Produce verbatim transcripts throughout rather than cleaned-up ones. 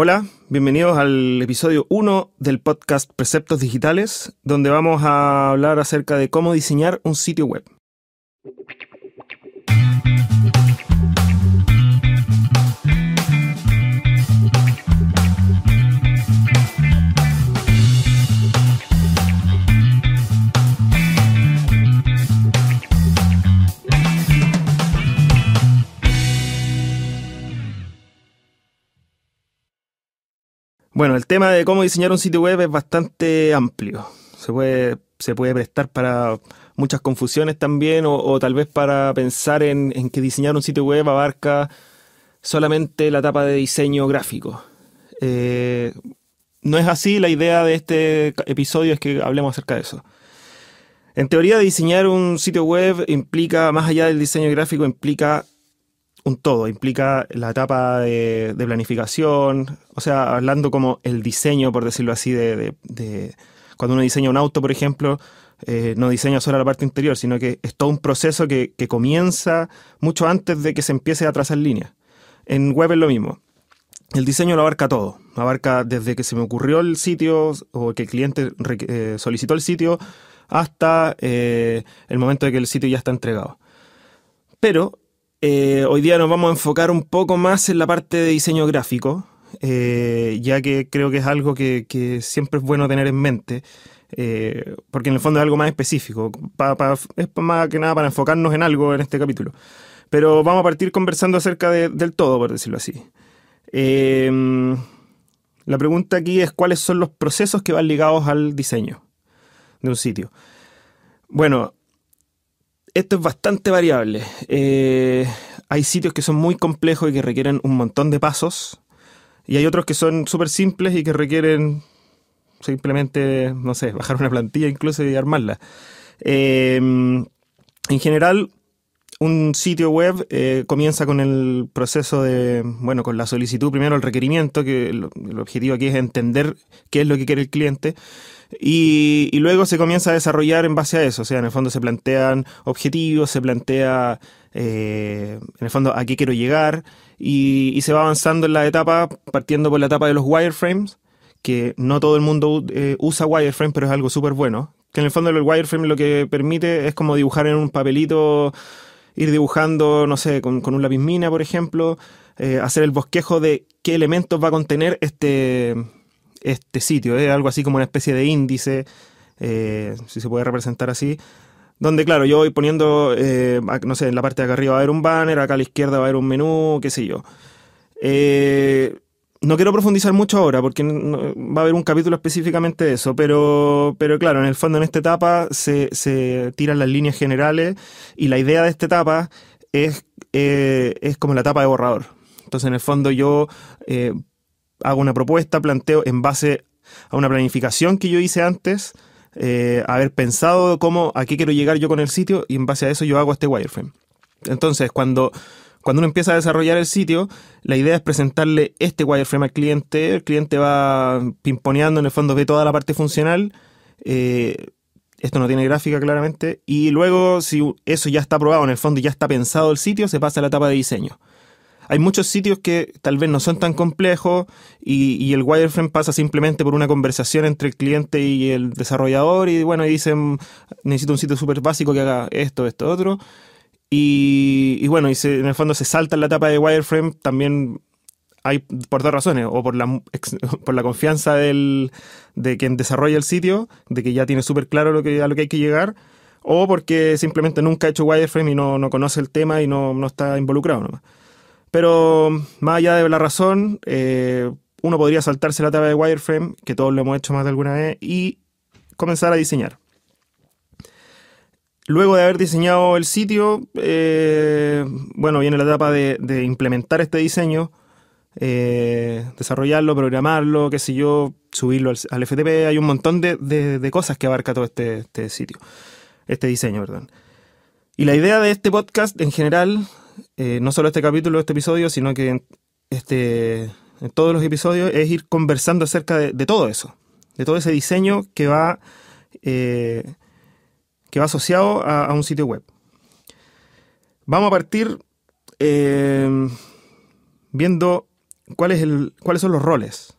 Hola, bienvenidos al episodio uno del podcast Preceptos Digitales, donde vamos a hablar acerca de cómo diseñar un sitio web. Bueno, el tema de cómo diseñar un sitio web es bastante amplio. Se puede, se puede prestar para muchas confusiones también, o, o tal vez para pensar en, en que diseñar un sitio web abarca solamente la etapa de diseño gráfico. Eh, no es así. La idea de este episodio es que hablemos acerca de eso. En teoría, diseñar un sitio web implica, más allá del diseño gráfico, implica un todo, implica la etapa de, de planificación, o sea, hablando como el diseño, por decirlo así, de, de, de cuando uno diseña un auto, por ejemplo, eh, no diseña solo la parte interior, sino que es todo un proceso que, que comienza mucho antes de que se empiece a trazar líneas. En web es lo mismo. El diseño lo abarca todo, abarca desde que se me ocurrió el sitio o que el cliente eh, solicitó el sitio hasta eh, el momento de que el sitio ya está entregado. Pero Eh, hoy día nos vamos a enfocar un poco más en la parte de diseño gráfico, eh, ya que creo que es algo que, que siempre es bueno tener en mente, eh, porque en el fondo es algo más específico, pa, pa, es más que nada para enfocarnos en algo en este capítulo. Pero vamos a partir conversando acerca de, del todo, por decirlo así. Eh, la pregunta aquí es cuáles son los procesos que van ligados al diseño de un sitio. Bueno, esto es bastante variable. Eh, hay sitios que son muy complejos y que requieren un montón de pasos. Y hay otros que son súper simples y que requieren simplemente, no sé, bajar una plantilla incluso y armarla. Eh, en general, un sitio web eh, comienza con el proceso de, bueno, con la solicitud. Primero el requerimiento, que el, el objetivo aquí es entender qué es lo que quiere el cliente. Y, y luego se comienza a desarrollar en base a eso, o sea, en el fondo se plantean objetivos, se plantea, eh, en el fondo, a qué quiero llegar, y, y se va avanzando en la etapa, partiendo por la etapa de los wireframes, que no todo el mundo eh, usa wireframes, pero es algo súper bueno, que en el fondo el wireframe lo que permite es como dibujar en un papelito, ir dibujando, no sé, con, con un lápiz mina, por ejemplo, eh, hacer el bosquejo de qué elementos va a contener este... este sitio, es ¿eh? algo así como una especie de índice, eh, si se puede representar así, donde claro, yo voy poniendo, eh, no sé, en la parte de acá arriba va a haber un banner, acá a la izquierda va a haber un menú, qué sé yo. Eh, no quiero profundizar mucho ahora, porque no, va a haber un capítulo específicamente de eso, pero, pero claro, en el fondo en esta etapa se, se tiran las líneas generales, y la idea de esta etapa es, eh, es como la etapa de borrador. Entonces en el fondo yo Eh, hago una propuesta, planteo en base a una planificación que yo hice antes, eh, haber pensado cómo, a qué quiero llegar yo con el sitio, y en base a eso yo hago este wireframe. Entonces, cuando, cuando uno empieza a desarrollar el sitio, la idea es presentarle este wireframe al cliente, el cliente va pimponeando, en el fondo ve toda la parte funcional, eh, esto no tiene gráfica claramente, y luego si eso ya está aprobado, en el fondo ya está pensado el sitio, se pasa a la etapa de diseño. Hay muchos sitios que tal vez no son tan complejos y, y el wireframe pasa simplemente por una conversación entre el cliente y el desarrollador y bueno, y dicen, necesito un sitio súper básico que haga esto, esto, otro. Y, y bueno, y se, en el fondo se salta en la etapa de wireframe también hay por dos razones, o por la, por la confianza del, de quien desarrolla el sitio, de que ya tiene súper claro lo que, a lo que hay que llegar, o porque simplemente nunca ha hecho wireframe y no, no conoce el tema y no, no está involucrado nomás. Pero más allá de la razón, eh, uno podría saltarse la etapa de wireframe, que todos lo hemos hecho más de alguna vez, y comenzar a diseñar. Luego de haber diseñado el sitio, eh, bueno, viene la etapa de, de implementar este diseño, eh, desarrollarlo, programarlo, qué sé yo, subirlo al, al F T P. Hay un montón de, de, de cosas que abarca todo este, este sitio, este diseño, perdón. Y la idea de este podcast en general, Eh, no solo este capítulo, este episodio, sino que en, este, en todos los episodios es ir conversando acerca de, de todo eso, de todo ese diseño que va, eh, que va asociado a, a un sitio web. Vamos a partir eh, viendo cuál es el, cuáles son los roles.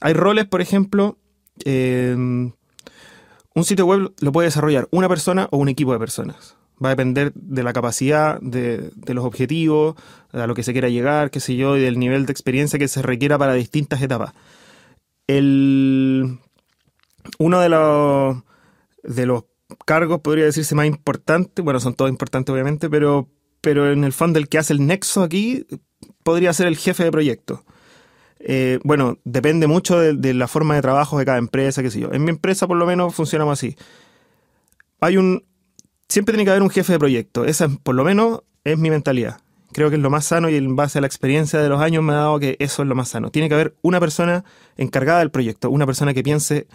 Hay roles, por ejemplo, eh, un sitio web lo puede desarrollar una persona o un equipo de personas. Va a depender de la capacidad, de, de los objetivos, a lo que se quiera llegar, qué sé yo, y del nivel de experiencia que se requiera para distintas etapas. El, uno de los, de los cargos, podría decirse, más importante, bueno, son todos importantes obviamente, pero, pero en el fondo el que hace el nexo aquí podría ser el jefe de proyecto. Eh, bueno, depende mucho de, de la forma de trabajo de cada empresa, qué sé yo. En mi empresa por lo menos funcionamos así. Hay un... Siempre tiene que haber un jefe de proyecto. Esa, por lo menos, es mi mentalidad. Creo que es lo más sano y en base a la experiencia de los años me ha dado que eso es lo más sano. Tiene que haber una persona encargada del proyecto, una persona que piense,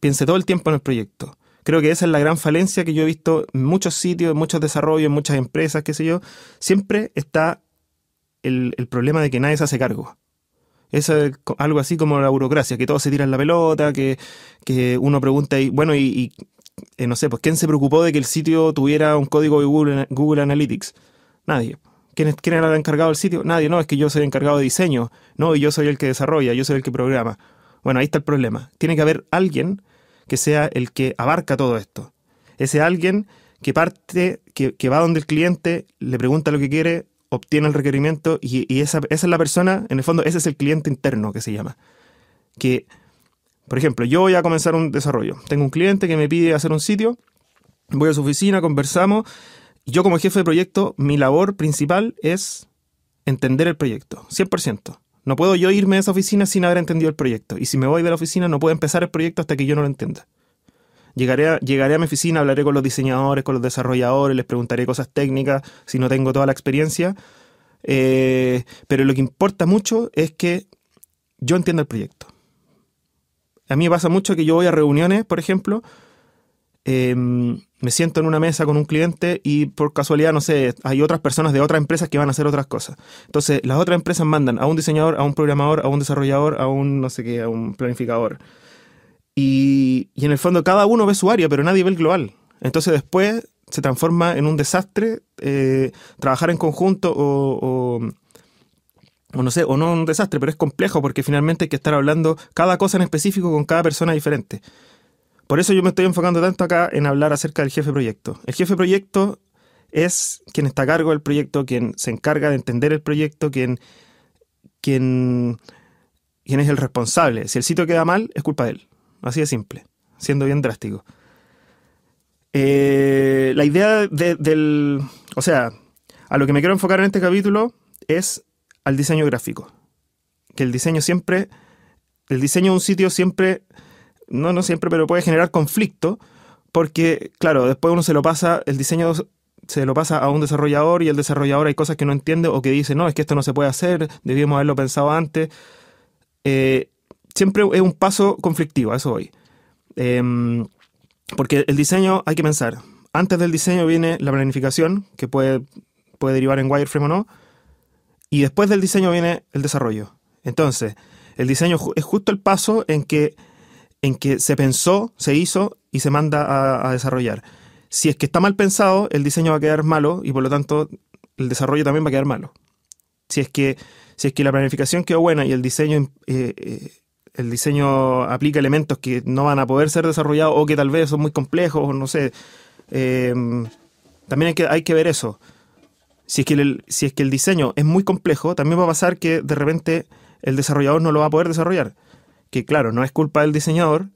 piense todo el tiempo en el proyecto. Creo que esa es la gran falencia que yo he visto en muchos sitios, en muchos desarrollos, en muchas empresas, qué sé yo. Siempre está el, el problema de que nadie se hace cargo. Eso es algo así como la burocracia, que todos se tiran la pelota, que, que uno pregunta y, bueno, y... y Eh, no sé, pues ¿quién se preocupó de que el sitio tuviera un código de Google, Google Analytics? Nadie. ¿Quién, es, ¿Quién era el encargado del sitio? Nadie. No, es que yo soy el encargado de diseño. No, y yo soy el que desarrolla, yo soy el que programa. Bueno, ahí está el problema. Tiene que haber alguien que sea el que abarca todo esto. Ese alguien que parte, que, que va donde el cliente, le pregunta lo que quiere, obtiene el requerimiento y, y esa, esa es la persona, en el fondo ese es el cliente interno que se llama. Que... Por ejemplo, yo voy a comenzar un desarrollo. Tengo un cliente que me pide hacer un sitio, voy a su oficina, conversamos. Yo como jefe de proyecto, mi labor principal es entender el proyecto, cien por ciento. No puedo yo irme de esa oficina sin haber entendido el proyecto. Y si me voy de la oficina, no puedo empezar el proyecto hasta que yo no lo entienda. Llegaré a, llegaré a mi oficina, hablaré con los diseñadores, con los desarrolladores, les preguntaré cosas técnicas si no tengo toda la experiencia. Eh, pero lo que importa mucho es que yo entienda el proyecto. A mí me pasa mucho que yo voy a reuniones, por ejemplo, eh, me siento en una mesa con un cliente y por casualidad, no sé, hay otras personas de otras empresas que van a hacer otras cosas. Entonces, las otras empresas mandan a un diseñador, a un programador, a un desarrollador, a un no sé qué, a un planificador. Y, y en el fondo cada uno ve su área, pero nadie ve el global. Entonces después se transforma en un desastre eh, trabajar en conjunto o... o o no sé, o no un desastre, pero es complejo porque finalmente hay que estar hablando cada cosa en específico con cada persona diferente. Por eso yo me estoy enfocando tanto acá en hablar acerca del jefe de proyecto. El jefe de proyecto es quien está a cargo del proyecto, quien se encarga de entender el proyecto, quien, quien, quien es el responsable. Si el sitio queda mal, es culpa de él. Así de simple, siendo bien drástico. Eh, la idea de, del... O sea, a lo que me quiero enfocar en este capítulo es... al diseño gráfico, que el diseño siempre, el diseño de un sitio siempre, no, no siempre, pero puede generar conflicto, porque claro, después uno se lo pasa, el diseño se lo pasa a un desarrollador y el desarrollador hay cosas que no entiende o que dice, no, es que esto no se puede hacer, debíamos haberlo pensado antes. Eh, siempre es un paso conflictivo, a eso voy. Eh, porque el diseño hay que pensar, antes del diseño viene la planificación, que puede, puede derivar en wireframe o no, y después del diseño viene el desarrollo. Entonces, el diseño es justo el paso en que, en que se pensó, se hizo y se manda a, a desarrollar. Si es que está mal pensado, el diseño va a quedar malo y por lo tanto el desarrollo también va a quedar malo. Si es que, si es que la planificación quedó buena y el diseño, eh, eh, el diseño aplica elementos que no van a poder ser desarrollados o que tal vez son muy complejos, o no sé. Eh, también hay que, hay que ver eso. Si es, que el, si es que el diseño es muy complejo, también va a pasar que de repente el desarrollador no lo va a poder desarrollar. Que claro, no es culpa del diseñador.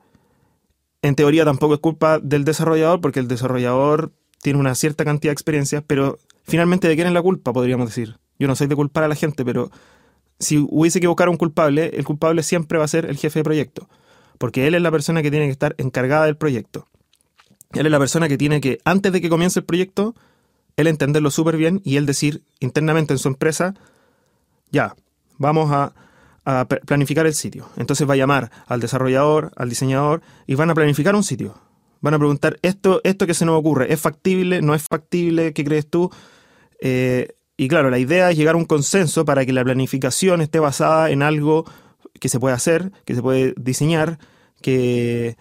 En teoría tampoco es culpa del desarrollador, porque el desarrollador tiene una cierta cantidad de experiencias, pero finalmente ¿de quién es la culpa? Podríamos decir. Yo no soy de culpar a la gente, pero si hubiese que buscar a un culpable, el culpable siempre va a ser el jefe de proyecto. Porque él es la persona que tiene que estar encargada del proyecto. Él es la persona que tiene que, antes de que comience el proyecto... él entenderlo súper bien y él decir internamente en su empresa, ya, vamos a, a planificar el sitio. Entonces va a llamar al desarrollador, al diseñador, y van a planificar un sitio. Van a preguntar, esto, esto que se nos ocurre, ¿es factible? ¿No es factible? ¿Qué crees tú? Eh, y claro, la idea es llegar a un consenso para que la planificación esté basada en algo que se puede hacer, que se puede diseñar, que,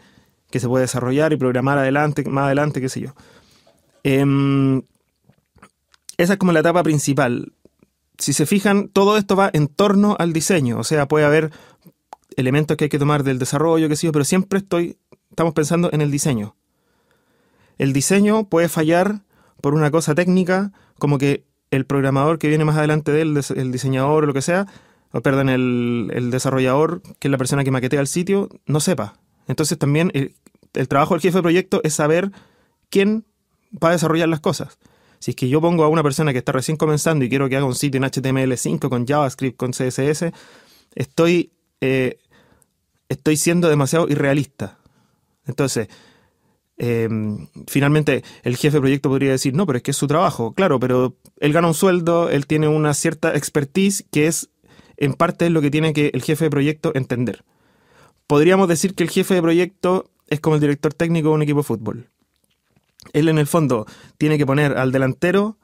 que se puede desarrollar y programar adelante, más adelante, qué sé yo. Eh, Esa es como la etapa principal. si se fijan, todo esto va en torno al diseño. O sea, puede haber elementos que hay que tomar del desarrollo, qué sé yo, pero siempre estoy, estamos pensando en el diseño. El diseño puede fallar por una cosa técnica, como que el programador que viene más adelante de él, el diseñador o lo que sea, o perdón, el, el desarrollador, que es la persona que maquetea el sitio, no sepa. Entonces también el, el trabajo del jefe de proyecto es saber quién va a desarrollar las cosas. Si es que yo pongo a una persona que está recién comenzando y quiero que haga un sitio en H T M L cinco, con JavaScript, con C S S, estoy, eh, estoy siendo demasiado irrealista. Entonces, eh, finalmente el jefe de proyecto podría decir, no, pero es que es su trabajo. Claro, pero él gana un sueldo, él tiene una cierta expertise que es, en parte, es lo que tiene que el jefe de proyecto entender. Podríamos decir que el jefe de proyecto es como el director técnico de un equipo de fútbol. Él, en el fondo, tiene que poner al delantero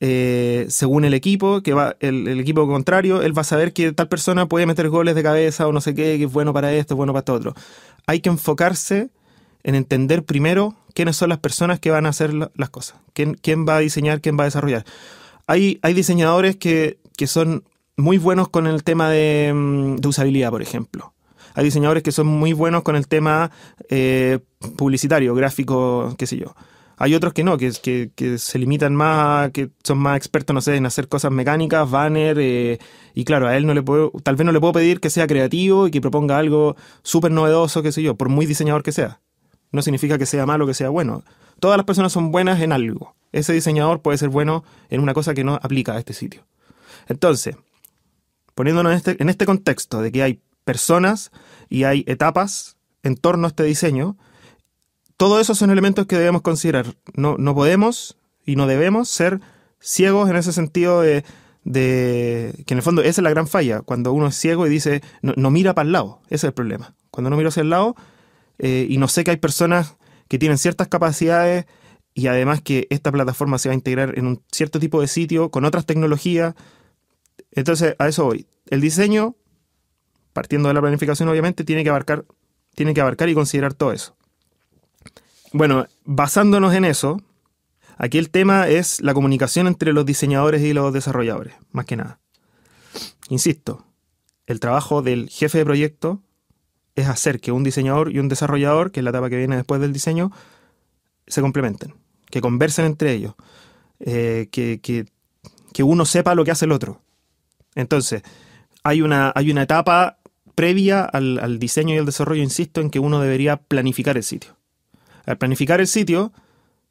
eh, según el equipo, que va el, el equipo contrario. Él va a saber que tal persona puede meter goles de cabeza o no sé qué, que es bueno para esto, es bueno para esto otro. Hay que enfocarse en entender primero quiénes son las personas que van a hacer la, las cosas. Quién, quién va a diseñar, quién va a desarrollar. Hay, hay diseñadores que, que son muy buenos con el tema de, de usabilidad, por ejemplo. Hay diseñadores que son muy buenos con el tema eh, publicitario, gráfico, qué sé yo. Hay otros que no, que, que, que se limitan más, que son más expertos, no sé, en hacer cosas mecánicas, banner, eh, y claro, a él no le puedo, tal vez no le puedo pedir que sea creativo y que proponga algo súper novedoso, qué sé yo, por muy diseñador que sea. No significa que sea malo, que sea bueno. Todas las personas son buenas en algo. Ese diseñador puede ser bueno en una cosa que no aplica a este sitio. Entonces, poniéndonos en este, en este contexto de que hay personas y hay etapas en torno a este diseño, todo eso son elementos que debemos considerar. No, no podemos y no debemos ser ciegos en ese sentido de, de... que en el fondo esa es la gran falla, cuando uno es ciego y dice, no, no mira para el lado, ese es el problema. Cuando no miro hacia el lado eh, y no sé que hay personas que tienen ciertas capacidades y además que esta plataforma se va a integrar en un cierto tipo de sitio, con otras tecnologías. Entonces, a eso voy. El diseño, partiendo de la planificación, obviamente, tiene que abarcar, tiene que abarcar y considerar todo eso. Bueno, basándonos en eso, aquí el tema es la comunicación entre los diseñadores y los desarrolladores, más que nada. Insisto, el trabajo del jefe de proyecto es hacer que un diseñador y un desarrollador, que es la etapa que viene después del diseño, se complementen, que conversen entre ellos, eh, que, que, que uno sepa lo que hace el otro. Entonces, hay una, hay una etapa previa al, al diseño y al desarrollo, insisto, en que uno debería planificar el sitio. Al planificar el sitio,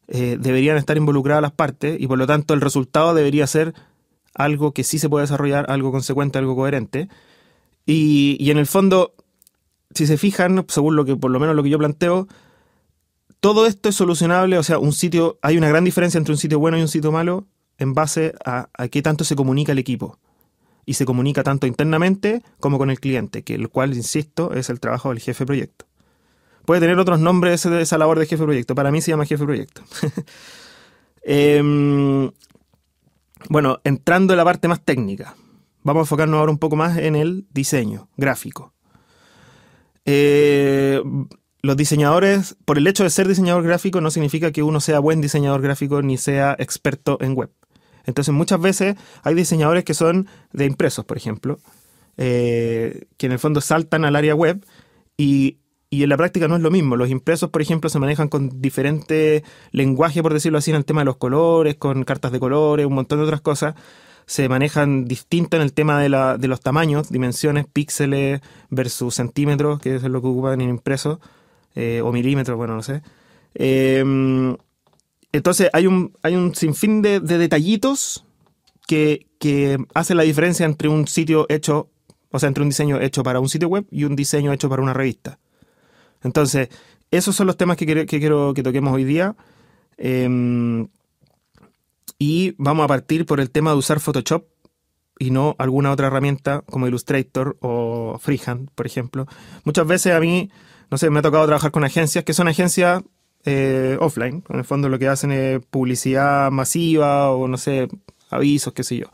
eh, deberían estar involucradas las partes y por lo tanto el resultado debería ser algo que sí se puede desarrollar, algo consecuente, algo coherente. Y, y en el fondo, si se fijan, según lo que, por lo menos lo que yo planteo, todo esto es solucionable. O sea, un sitio, hay una gran diferencia entre un sitio bueno y un sitio malo en base a, a qué tanto se comunica el equipo. Y se comunica tanto internamente como con el cliente, que el cual, insisto, es el trabajo del jefe de proyecto. Puede tener otros nombres esa labor de jefe de proyecto. Para mí se llama jefe de proyecto. eh, bueno, entrando en la parte más técnica, vamos a enfocarnos ahora un poco más en el diseño gráfico. Eh, los diseñadores, por el hecho de ser diseñador gráfico, no significa que uno sea buen diseñador gráfico ni sea experto en web. Entonces muchas veces hay diseñadores que son de impresos, por ejemplo, eh, que en el fondo saltan al área web y, y en la práctica no es lo mismo. Los impresos, por ejemplo, se manejan con diferente lenguaje, por decirlo así, en el tema de los colores, con cartas de colores, un montón de otras cosas. Se manejan distinto en el tema de, la, de los tamaños, dimensiones, píxeles versus centímetros, que es lo que ocupan en impresos, eh, o milímetros, bueno, no sé. Eh, Entonces hay un, hay un sinfín de, de detallitos que, que hacen la diferencia entre un sitio hecho, o sea, entre un diseño hecho para un sitio web y un diseño hecho para una revista. Entonces, esos son los temas que, que, que quiero que toquemos hoy día. Eh, y vamos a partir por el tema de usar Photoshop y no alguna otra herramienta como Illustrator o Freehand, por ejemplo. Muchas veces a mí, no sé, me ha tocado trabajar con agencias que son agencias Eh, offline, en el fondo lo que hacen es publicidad masiva o no sé, avisos, qué sé yo,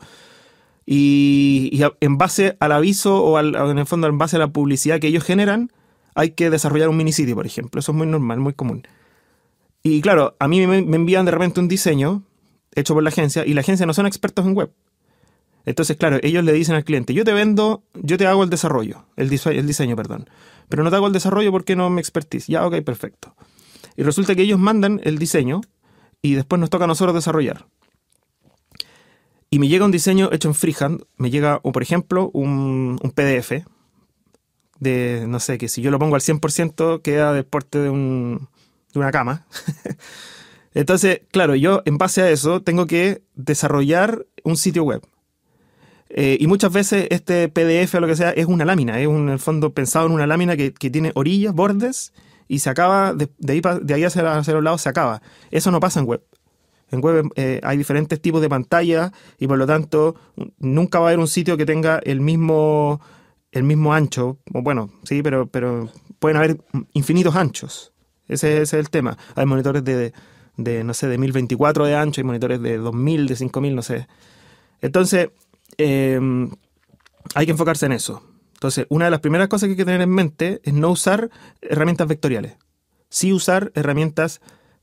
y, y a, en base al aviso o al, en el fondo en base a la publicidad que ellos generan hay que desarrollar un minisitio, por ejemplo. Eso es muy normal, muy común. Y claro, a mí me, me envían de repente un diseño hecho por la agencia y la agencia no son expertos en web, Entonces, claro, ellos le dicen al cliente, yo te vendo, yo te hago el desarrollo, el, dise el diseño, perdón, pero no te hago el desarrollo porque no me expertise. Ya, ok, perfecto. Y resulta que ellos mandan el diseño y después nos toca a nosotros desarrollar. Y me llega un diseño hecho en freehand, me llega, o por ejemplo, un, un P D F de, no sé, que si yo lo pongo al cien por ciento queda del porte de, un, de una cama. Entonces, claro, yo en base a eso tengo que desarrollar un sitio web. Eh, y muchas veces este P D F o lo que sea es una lámina, es un, en el fondo pensado en una lámina que, que tiene orillas, bordes, y se acaba, de, de, ahí, de ahí hacia, hacia los lados se acaba. Eso no pasa en web. En web eh, hay diferentes tipos de pantalla y por lo tanto nunca va a haber un sitio que tenga el mismo, el mismo ancho. Bueno, sí, pero, pero pueden haber infinitos anchos. Ese, ese es el tema. Hay monitores de, de, no sé, de mil veinticuatro de ancho, hay monitores de dos mil, de cinco mil, no sé. Entonces... Eh, hay que enfocarse en eso. Entonces, una de las primeras cosas que hay que tener en mente es no usar herramientas vectoriales. Sí usar herramientas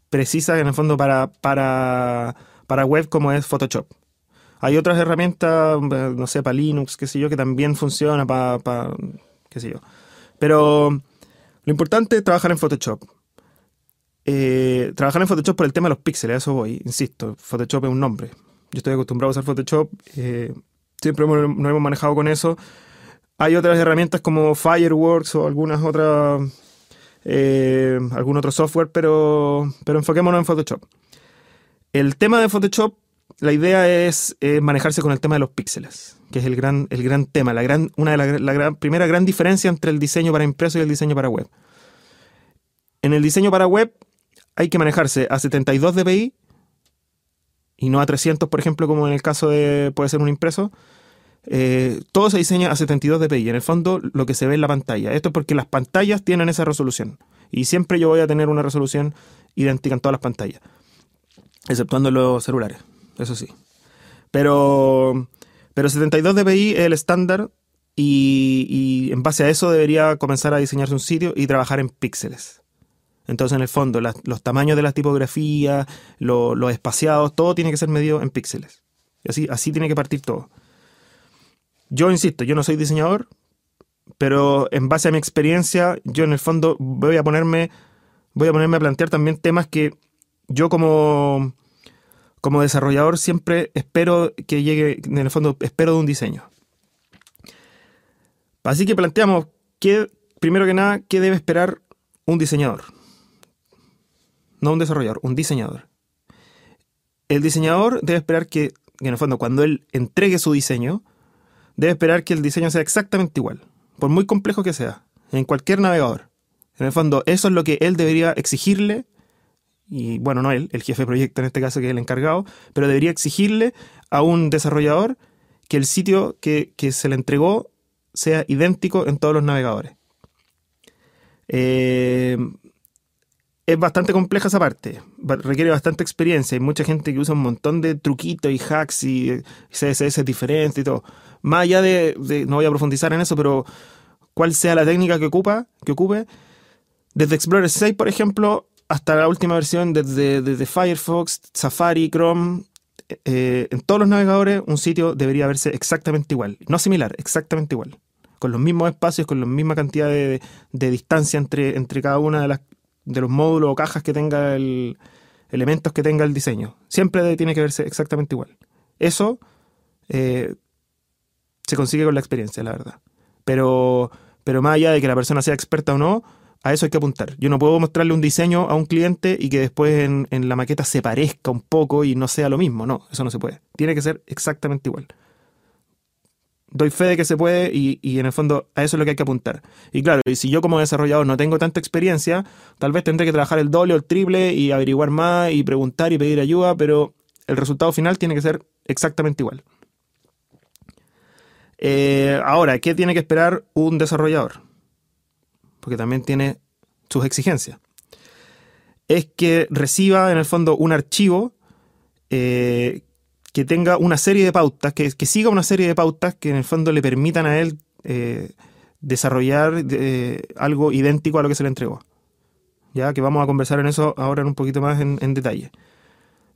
precisas, en el fondo, para, para, para web, como es Photoshop. Hay otras herramientas, no sé, para Linux, qué sé yo, que también funciona para, para qué sé yo. Pero lo importante es trabajar en Photoshop. Eh, trabajar en Photoshop por el tema de los píxeles, a eso voy, insisto. Photoshop es un nombre. Yo estoy acostumbrado a usar Photoshop, eh, siempre hemos, nos hemos manejado con eso. Hay otras herramientas como Fireworks o algunas otras, eh, algún otro software, pero, pero enfoquémonos en Photoshop. El tema de Photoshop, la idea es eh, manejarse con el tema de los píxeles, que es el gran, el gran tema, la gran, una de las la gran, primera gran diferencia entre el diseño para impreso y el diseño para web. En el diseño para web hay que manejarse a setenta y dos dpi y no a trescientos, por ejemplo, como en el caso de, puede ser un impreso. Eh, todo se diseña a setenta y dos dpi, en el fondo lo que se ve en la pantalla. Esto es porque las pantallas tienen esa resolución, y siempre yo voy a tener una resolución idéntica en todas las pantallas, exceptuando los celulares, eso sí. Pero, pero setenta y dos dpi es el estándar, y, y en base a eso debería comenzar a diseñarse un sitio y trabajar en píxeles. Entonces, en el fondo, las, los tamaños de las tipografías, lo, los espaciados, todo tiene que ser medido en píxeles. Y así, así tiene que partir todo. Yo insisto, yo no soy diseñador, pero en base a mi experiencia, yo en el fondo voy a ponerme, voy a, ponerme a plantear también temas que yo como, como desarrollador siempre espero que llegue, en el fondo espero de un diseño. Así que planteamos, que, primero que nada, ¿qué debe esperar un diseñador? No un desarrollador, un diseñador. El diseñador debe esperar que, en el fondo, cuando él entregue su diseño, debe esperar que el diseño sea exactamente igual, por muy complejo que sea, en cualquier navegador. En el fondo, eso es lo que él debería exigirle, y bueno, no él, el jefe de proyecto en este caso, que es el encargado, pero debería exigirle a un desarrollador que el sitio que, que se le entregó sea idéntico en todos los navegadores. Eh... Es bastante compleja esa parte, requiere bastante experiencia. Hay mucha gente que usa un montón de truquitos y hacks y C S S diferentes y todo. Más allá de, de, no voy a profundizar en eso, pero cuál sea la técnica que, ocupa, que ocupe, desde Explorer seis, por ejemplo, hasta la última versión, desde, desde Firefox, Safari, Chrome, eh, en todos los navegadores un sitio debería verse exactamente igual, no similar, exactamente igual, con los mismos espacios, con la misma cantidad de, de distancia entre, entre cada una de las de los módulos o cajas que tenga el... elementos que tenga el diseño. Siempre tiene que verse exactamente igual. Eso eh, se consigue con la experiencia, la verdad. Pero, pero más allá de que la persona sea experta o no, a eso hay que apuntar. Yo no puedo mostrarle un diseño a un cliente y que después en, en la maqueta se parezca un poco y no sea lo mismo. No, eso no se puede. Tiene que ser exactamente igual. Doy fe de que se puede y, y en el fondo a eso es lo que hay que apuntar. Y claro, y si yo como desarrollador no tengo tanta experiencia, tal vez tendré que trabajar el doble o el triple y averiguar más y preguntar y pedir ayuda, pero el resultado final tiene que ser exactamente igual. Eh, ahora, ¿qué tiene que esperar un desarrollador? Porque también tiene sus exigencias. Es que reciba en el fondo un archivo eh, que tenga una serie de pautas, que, que siga una serie de pautas que en el fondo le permitan a él eh, desarrollar eh, algo idéntico a lo que se le entregó. Ya que vamos a conversar en eso ahora un poquito más en, en detalle.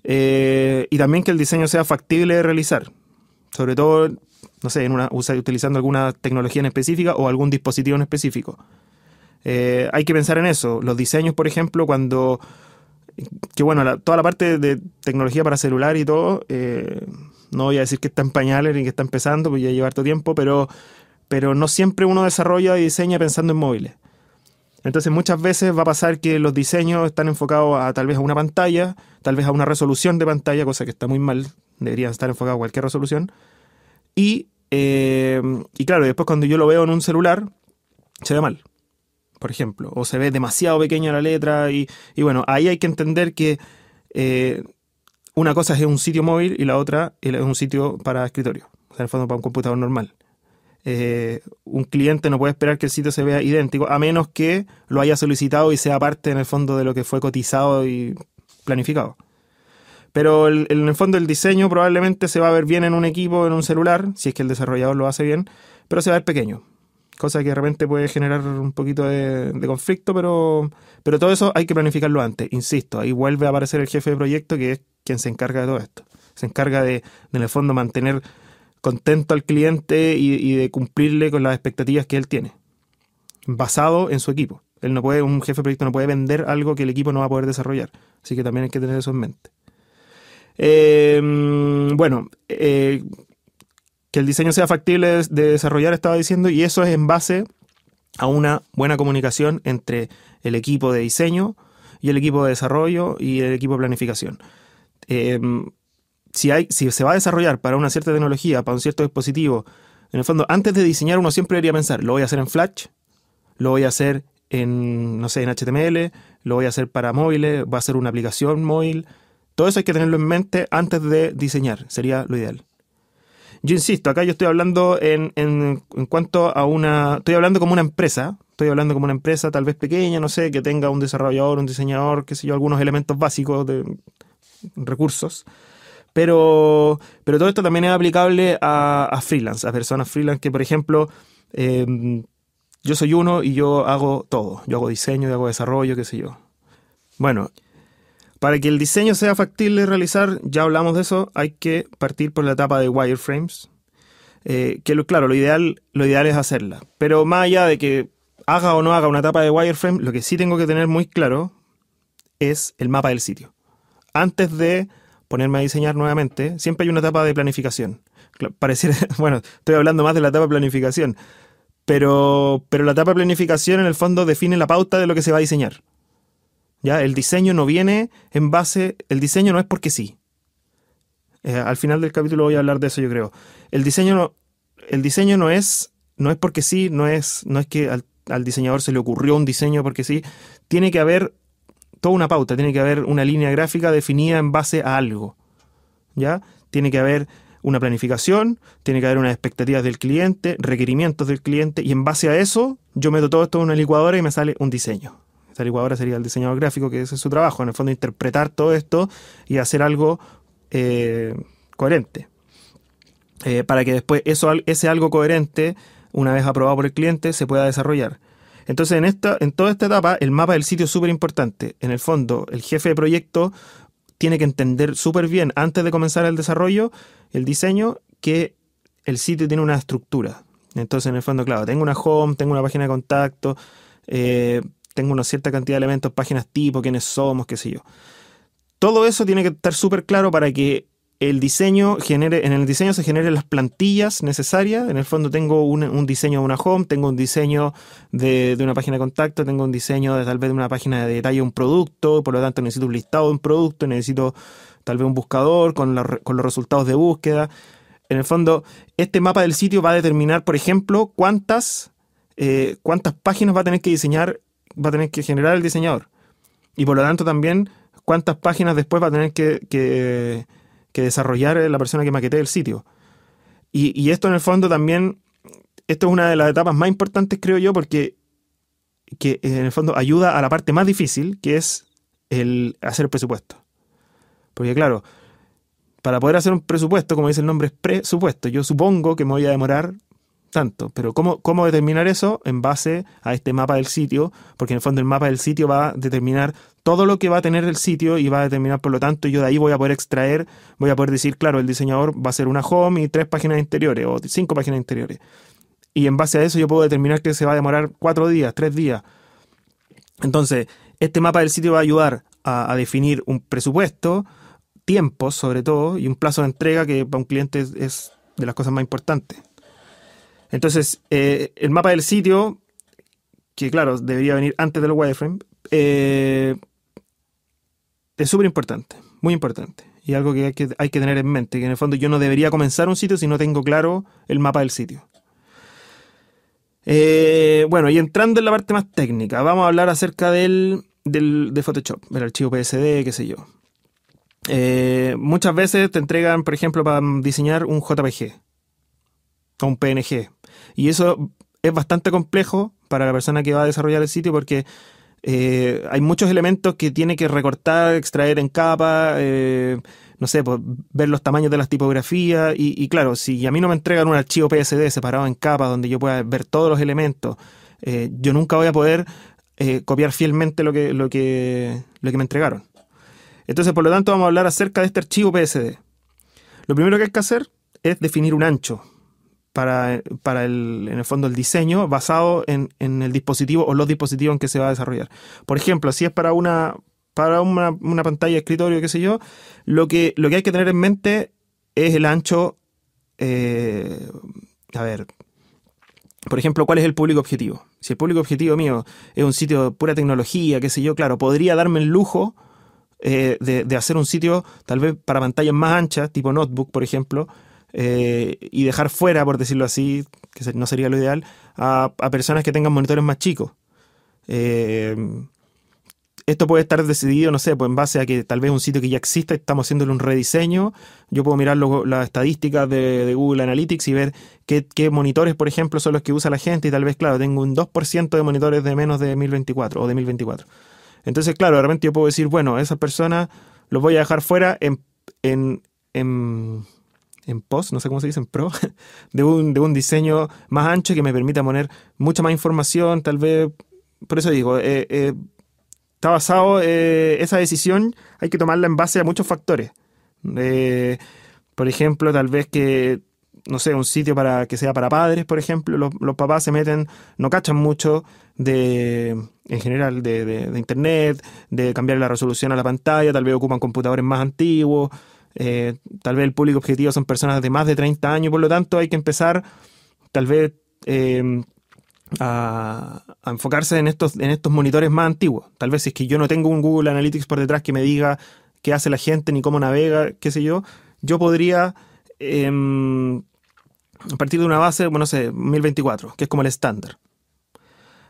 Eh, y también que el diseño sea factible de realizar. sobre todo, no sé, en una, utilizando alguna tecnología en específica o algún dispositivo en específico. Eh, hay que pensar en eso. Los diseños, por ejemplo, cuando... que bueno, la, toda la parte de tecnología para celular y todo, eh, no voy a decir que está en pañales ni que está empezando, porque ya lleva harto tiempo, pero, pero no siempre uno desarrolla y diseña pensando en móviles. Entonces muchas veces va a pasar que los diseños están enfocados a tal vez a una pantalla, tal vez a una resolución de pantalla, cosa que está muy mal, deberían estar enfocados a cualquier resolución. Y, eh, y claro, después cuando yo lo veo en un celular, se ve mal, por ejemplo, o se ve demasiado pequeña la letra, y, y bueno, ahí hay que entender que eh, una cosa es un sitio móvil y la otra es un sitio para escritorio, o sea, en el fondo para un computador normal. Eh, un cliente no puede esperar que el sitio se vea idéntico a menos que lo haya solicitado y sea parte en el fondo de lo que fue cotizado y planificado. Pero el, el, en el fondo el diseño probablemente se va a ver bien en un equipo, en un celular, si es que el desarrollador lo hace bien, pero se va a ver pequeño, cosa que de repente puede generar un poquito de, de conflicto, pero, pero todo eso hay que planificarlo antes, insisto. Ahí vuelve a aparecer el jefe de proyecto, que es quien se encarga de todo esto, se encarga de, de en el fondo mantener contento al cliente y, y de cumplirle con las expectativas que él tiene, basado en su equipo. Él no puede, un jefe de proyecto no puede vender algo que el equipo no va a poder desarrollar, así que también hay que tener eso en mente. Eh, bueno, eh, que el diseño sea factible de, de desarrollar, estaba diciendo, y eso es en base a una buena comunicación entre el equipo de diseño y el equipo de desarrollo y el equipo de planificación. Eh, Si, hay, si se va a desarrollar para una cierta tecnología, para un cierto dispositivo, en el fondo, antes de diseñar uno siempre debería pensar, lo voy a hacer en Flash, lo voy a hacer en, no sé, en H T M L, lo voy a hacer para móviles, voy a hacer una aplicación móvil. Todo eso hay que tenerlo en mente antes de diseñar, sería lo ideal. Yo insisto, acá yo estoy hablando en, en, en cuanto a una... Estoy hablando como una empresa, estoy hablando como una empresa tal vez pequeña, no sé, que tenga un desarrollador, un diseñador, qué sé yo, algunos elementos básicos de recursos. Pero, pero todo esto también es aplicable a, a freelance, a personas freelance que, por ejemplo, eh, yo soy uno y yo hago todo. Yo hago diseño, yo hago desarrollo, qué sé yo. Bueno, para que el diseño sea factible de realizar, ya hablamos de eso, hay que partir por la etapa de wireframes. Eh, que, lo, claro, lo ideal, lo ideal es hacerla. Pero más allá de que haga o no haga una etapa de wireframe, lo que sí tengo que tener muy claro es el mapa del sitio. Antes de ponerme a diseñar nuevamente, siempre hay una etapa de planificación. Pareciera, bueno, estoy hablando más de la etapa de planificación, pero, pero la etapa de planificación en el fondo define la pauta de lo que se va a diseñar. ¿Ya? El diseño no viene en base, el diseño no es porque sí. Eh, al final del capítulo voy a hablar de eso, yo creo. El diseño no, el diseño no es, no es porque sí, no es, no es que al, al diseñador se le ocurrió un diseño porque sí. Tiene que haber toda una pauta, tiene que haber una línea gráfica definida en base a algo, ¿ya? Tiene que haber una planificación, tiene que haber unas expectativas del cliente, requerimientos del cliente, y en base a eso yo meto todo esto en una licuadora y me sale un diseño. Esta licuadora sería el diseñador gráfico, que ese es su trabajo, en el fondo interpretar todo esto y hacer algo eh, coherente. Eh, para que después eso, ese algo coherente, una vez aprobado por el cliente, se pueda desarrollar. Entonces, en, esta, en toda esta etapa, el mapa del sitio es súper importante. En el fondo, el jefe de proyecto tiene que entender súper bien, antes de comenzar el desarrollo, el diseño, que el sitio tiene una estructura. Entonces, en el fondo, claro, tengo una home, tengo una página de contacto, eh, tengo una cierta cantidad de elementos, páginas tipo, quiénes somos, qué sé yo. Todo eso tiene que estar súper claro para que el diseño genere, en el diseño se generen las plantillas necesarias. En el fondo tengo un, un diseño de una home, tengo un diseño de, de una página de contacto, tengo un diseño de tal vez de una página de detalle de un producto, por lo tanto necesito un listado de un producto, necesito tal vez un buscador con, la, con los resultados de búsqueda. En el fondo, este mapa del sitio va a determinar, por ejemplo, cuántas, eh, cuántas páginas va a tener que diseñar, va a tener que generar el diseñador. Y por lo tanto también cuántas páginas después va a tener que... que que desarrollar la persona que maquetee el sitio. Y, y esto en el fondo también, esto es una de las etapas más importantes, creo yo, porque que en el fondo ayuda a la parte más difícil, que es el hacer el presupuesto. Porque claro, para poder hacer un presupuesto, como dice el nombre, es presupuesto. Yo supongo que me voy a demorar tanto. Pero ¿cómo, cómo determinar eso? En base a este mapa del sitio, porque en el fondo el mapa del sitio va a determinar todo lo que va a tener el sitio y va a determinar, por lo tanto, yo de ahí voy a poder extraer, voy a poder decir, claro, el diseñador va a hacer una home y tres páginas interiores o cinco páginas interiores. Y en base a eso yo puedo determinar que se va a demorar cuatro días, tres días. Entonces, este mapa del sitio va a ayudar a, a definir un presupuesto, tiempos sobre todo, y un plazo de entrega que para un cliente es, es de las cosas más importantes. Entonces, eh, el mapa del sitio, que claro, debería venir antes del wireframe, eh, es súper importante, muy importante. Y algo que hay, que hay que tener en mente, que en el fondo yo no debería comenzar un sitio si no tengo claro el mapa del sitio. Eh, bueno, y entrando en la parte más técnica, vamos a hablar acerca del, del de Photoshop, del archivo P S D, qué sé yo. Eh, muchas veces te entregan, por ejemplo, para diseñar un J P G o un P N G. Y eso es bastante complejo para la persona que va a desarrollar el sitio porque eh, hay muchos elementos que tiene que recortar, extraer en capa, eh, no sé, pues, ver los tamaños de las tipografías. Y, y claro, si a mí no me entregan un archivo P S D separado en capas donde yo pueda ver todos los elementos, eh, yo nunca voy a poder eh, copiar fielmente lo que, lo que, lo que me entregaron. Entonces, por lo tanto, vamos a hablar acerca de este archivo P S D. Lo primero que hay que hacer es definir un ancho para, para el, en el fondo, el diseño basado en, en el dispositivo o los dispositivos en que se va a desarrollar. Por ejemplo, si es para una, para una, una pantalla de escritorio, qué sé yo, lo que, lo que hay que tener en mente es el ancho. Eh, a ver, por ejemplo, ¿cuál es el público objetivo? Si el público objetivo mío es un sitio de pura tecnología, qué sé yo, claro, podría darme el lujo Eh, de, de hacer un sitio tal vez para pantallas más anchas, tipo notebook, por ejemplo, eh, y dejar fuera, por decirlo así, que no sería lo ideal, a, a personas que tengan monitores más chicos. Eh, esto puede estar decidido, no sé, pues en base a que tal vez un sitio que ya exista, estamos haciéndole un rediseño. Yo puedo mirar lo, las estadísticas de, de Google Analytics y ver qué, qué monitores, por ejemplo, son los que usa la gente, y tal vez, claro, tengo un dos por ciento de monitores de menos de mil veinticuatro o de mil veinticuatro. Entonces, claro, de repente yo puedo decir, bueno, a esas personas los voy a dejar fuera en, en, en, en post, no sé cómo se dice, en pro, de un, de un diseño más ancho que me permita poner mucha más información, tal vez. Por eso digo, eh, eh, está basado, eh, esa decisión hay que tomarla en base a muchos factores. Eh, por ejemplo, tal vez que, no sé, un sitio para que sea para padres, por ejemplo, los, los papás se meten, no cachan mucho de, en general, de, de, de internet, de cambiar la resolución a la pantalla, tal vez ocupan computadores más antiguos, eh, tal vez el público objetivo son personas de más de treinta años, por lo tanto hay que empezar tal vez eh, a, a enfocarse en estos, en estos monitores más antiguos. Tal vez si es que yo no tengo un Google Analytics por detrás que me diga qué hace la gente ni cómo navega, qué sé yo, yo podría eh, a partir de una base, bueno, no sé, mil veinticuatro, que es como el estándar.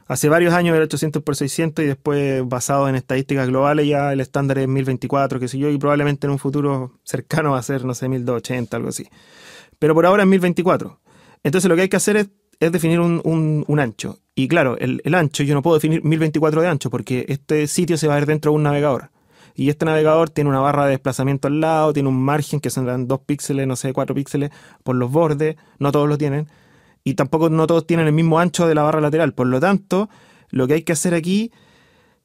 Hace varios años era ochocientos por seiscientos y después, basado en estadísticas globales, ya el estándar es mil veinticuatro, qué sé yo, y probablemente en un futuro cercano va a ser, no sé, mil doscientos ochenta, algo así. Pero por ahora es mil veinticuatro. Entonces lo que hay que hacer es, es definir un, un, un ancho. Y claro, el, el ancho, yo no puedo definir mil veinticuatro de ancho porque este sitio se va a ver dentro de un navegador. Y este navegador tiene una barra de desplazamiento al lado, tiene un margen que son dos píxeles, no sé, cuatro píxeles por los bordes, no todos lo tienen, y tampoco no todos tienen el mismo ancho de la barra lateral. Por lo tanto, lo que hay que hacer aquí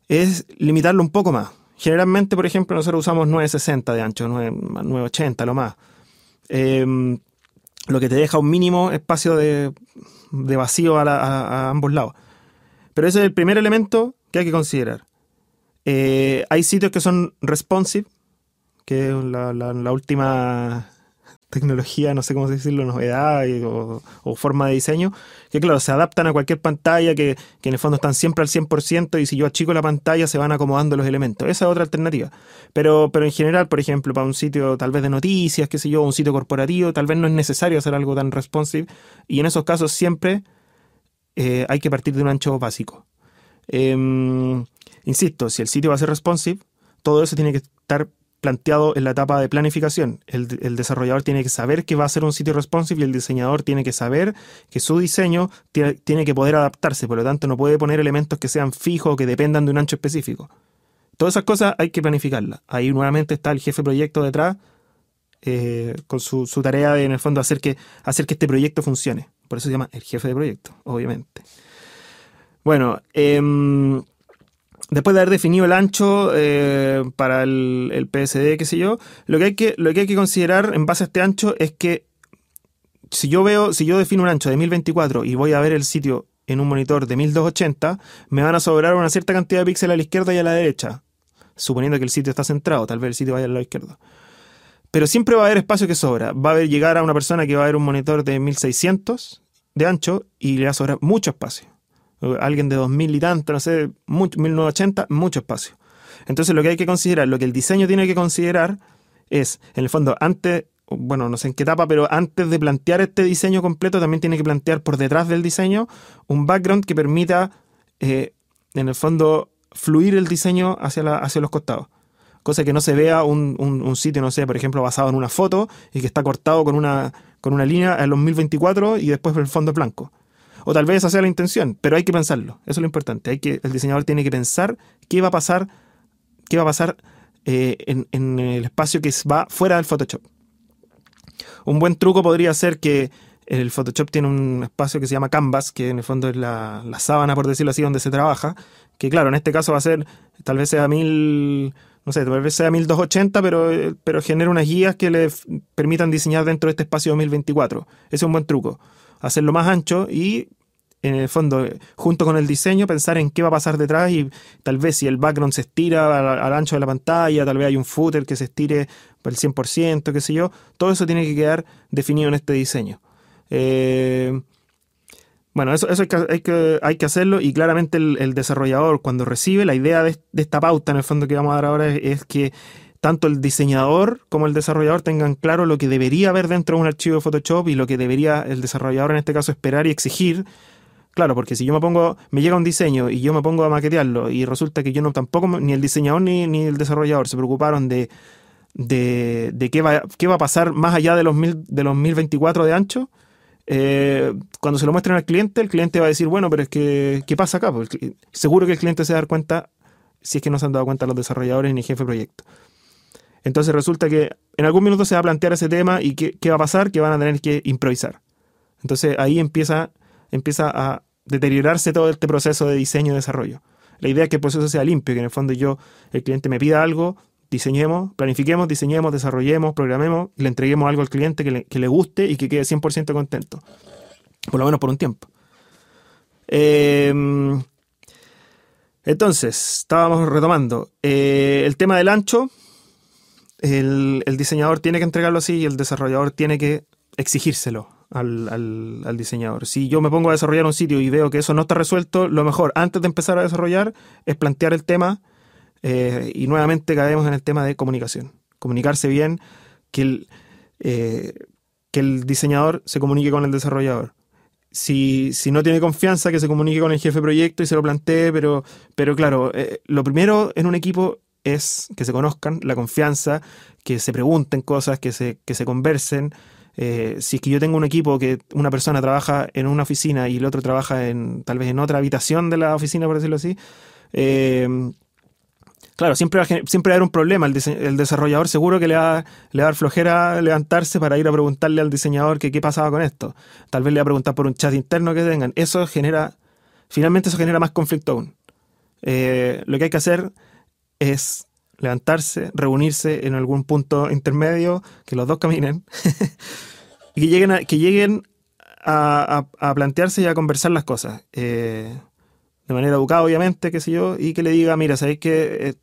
es limitarlo un poco más. Generalmente, por ejemplo, nosotros usamos nueve sesenta de ancho, nueve ochenta, lo más. Eh, lo que te deja un mínimo espacio de, de vacío a, la, a, a ambos lados. Pero ese es el primer elemento que hay que considerar. Eh, hay sitios que son responsive, que es la, la, la última tecnología, no sé cómo decirlo, novedad y, o, o forma de diseño, que claro, se adaptan a cualquier pantalla, que, que en el fondo están siempre al cien por ciento, y si yo achico la pantalla se van acomodando los elementos. Esa es otra alternativa. Pero, pero en general, por ejemplo, para un sitio tal vez de noticias, qué sé yo, un sitio corporativo, tal vez no es necesario hacer algo tan responsive, y en esos casos siempre eh, hay que partir de un ancho básico. Eh, Insisto, si el sitio va a ser responsive, todo eso tiene que estar planteado en la etapa de planificación. El, el desarrollador tiene que saber que va a ser un sitio responsive y el diseñador tiene que saber que su diseño tiene, tiene que poder adaptarse. Por lo tanto, no puede poner elementos que sean fijos o que dependan de un ancho específico. Todas esas cosas hay que planificarlas. Ahí nuevamente está el jefe de proyecto detrás eh, con su, su tarea de, en el fondo, hacer que, hacer que este proyecto funcione. Por eso se llama el jefe de proyecto, obviamente. Bueno, eh, después de haber definido el ancho eh, para el, el P S D, qué sé yo, lo que, hay que, lo que hay que considerar en base a este ancho es que si yo veo, si yo defino un ancho de mil veinticuatro y voy a ver el sitio en un monitor de mil doscientos ochenta, me van a sobrar una cierta cantidad de píxeles a la izquierda y a la derecha, suponiendo que el sitio está centrado, tal vez el sitio vaya al lado izquierdo. Pero siempre va a haber espacio que sobra. Va a haber llegar a una persona que va a ver un monitor de mil seiscientos de ancho y le va a sobrar mucho espacio. Alguien de dos mil y tanto, no sé, mucho, mil novecientos ochenta, mucho espacio. Entonces lo que hay que considerar, lo que el diseño tiene que considerar es, en el fondo, antes, bueno, no sé en qué etapa, pero antes de plantear este diseño completo, también tiene que plantear por detrás del diseño un background que permita, eh, en el fondo, fluir el diseño hacia, la, hacia los costados. Cosa que no se vea un, un, un sitio, no sé, por ejemplo, basado en una foto y que está cortado con una, con una línea en los mil veinticuatro y después el fondo es blanco. O tal vez esa sea la intención, pero hay que pensarlo. Eso es lo importante. Hay que, el diseñador tiene que pensar qué va a pasar, qué va a pasar eh, en, en el espacio que va fuera del Photoshop. Un buen truco podría ser que el Photoshop tiene un espacio que se llama Canvas, que en el fondo es la, la sábana, por decirlo así, donde se trabaja. Que claro, en este caso va a ser, tal vez sea mil... no sé, tal vez sea mil doscientos ochenta, pero, pero genera unas guías que le permitan diseñar dentro de este espacio dos mil veinticuatro. Ese es un buen truco. Hacerlo más ancho y, en el fondo, junto con el diseño, pensar en qué va a pasar detrás y tal vez si el background se estira al, al ancho de la pantalla, tal vez hay un footer que se estire por el cien por ciento, qué sé yo. Todo eso tiene que quedar definido en este diseño. Eh... Bueno, eso, eso hay, que, hay, que, hay que hacerlo y claramente el, el desarrollador cuando recibe, la idea de, de esta pauta en el fondo que vamos a dar ahora es, es que tanto el diseñador como el desarrollador tengan claro lo que debería haber dentro de un archivo de Photoshop y lo que debería el desarrollador en este caso esperar y exigir. Claro, porque si yo me pongo, me llega un diseño y yo me pongo a maquetearlo y resulta que yo no tampoco, ni el diseñador ni, ni el desarrollador se preocuparon de, de, de qué, va, qué va a pasar más allá de los, mil, de los mil veinticuatro de ancho. Eh, cuando se lo muestren al cliente, el cliente va a decir, bueno, pero es que, ¿qué pasa acá? Porque seguro que el cliente se va a dar cuenta, si es que no se han dado cuenta los desarrolladores ni el jefe de proyecto. Entonces resulta que en algún minuto se va a plantear ese tema y ¿qué, qué va a pasar? Que van a tener que improvisar. Entonces ahí empieza, empieza a deteriorarse todo este proceso de diseño y desarrollo. La idea es que el proceso sea limpio, que en el fondo yo, el cliente me pida algo, diseñemos, planifiquemos, diseñemos, desarrollemos, programemos y le entreguemos algo al cliente que le, que le guste y que quede cien por ciento contento. Por lo menos por un tiempo. Eh, entonces, estábamos retomando. Eh, el tema del ancho, el, el diseñador tiene que entregarlo así y el desarrollador tiene que exigírselo al, al, al diseñador. Si yo me pongo a desarrollar un sitio y veo que eso no está resuelto, lo mejor antes de empezar a desarrollar es plantear el tema. Eh, y nuevamente caemos en el tema de comunicación. Comunicarse bien, que el, eh, que el diseñador se comunique con el desarrollador. Si, si no tiene confianza, que se comunique con el jefe de proyecto y se lo plantee, pero, pero claro, eh, lo primero en un equipo es que se conozcan, la confianza, que se pregunten cosas, que se, que se conversen. Eh, si es que yo tengo un equipo que una persona trabaja en una oficina y el otro trabaja en tal vez en otra habitación de la oficina, por decirlo así, eh, claro, siempre va, siempre va a haber un problema. El, dise- el desarrollador seguro que le va, le va a dar flojera levantarse para ir a preguntarle al diseñador que qué pasaba con esto. Tal vez le va a preguntar por un chat interno que tengan. Eso genera, finalmente eso genera más conflicto aún. Eh, lo que hay que hacer es levantarse, reunirse en algún punto intermedio, que los dos caminen, y que lleguen, a, que lleguen a, a, a plantearse y a conversar las cosas. Eh, de manera educada, obviamente, qué sé yo, y que le diga, mira, ¿sabéis que... Eh,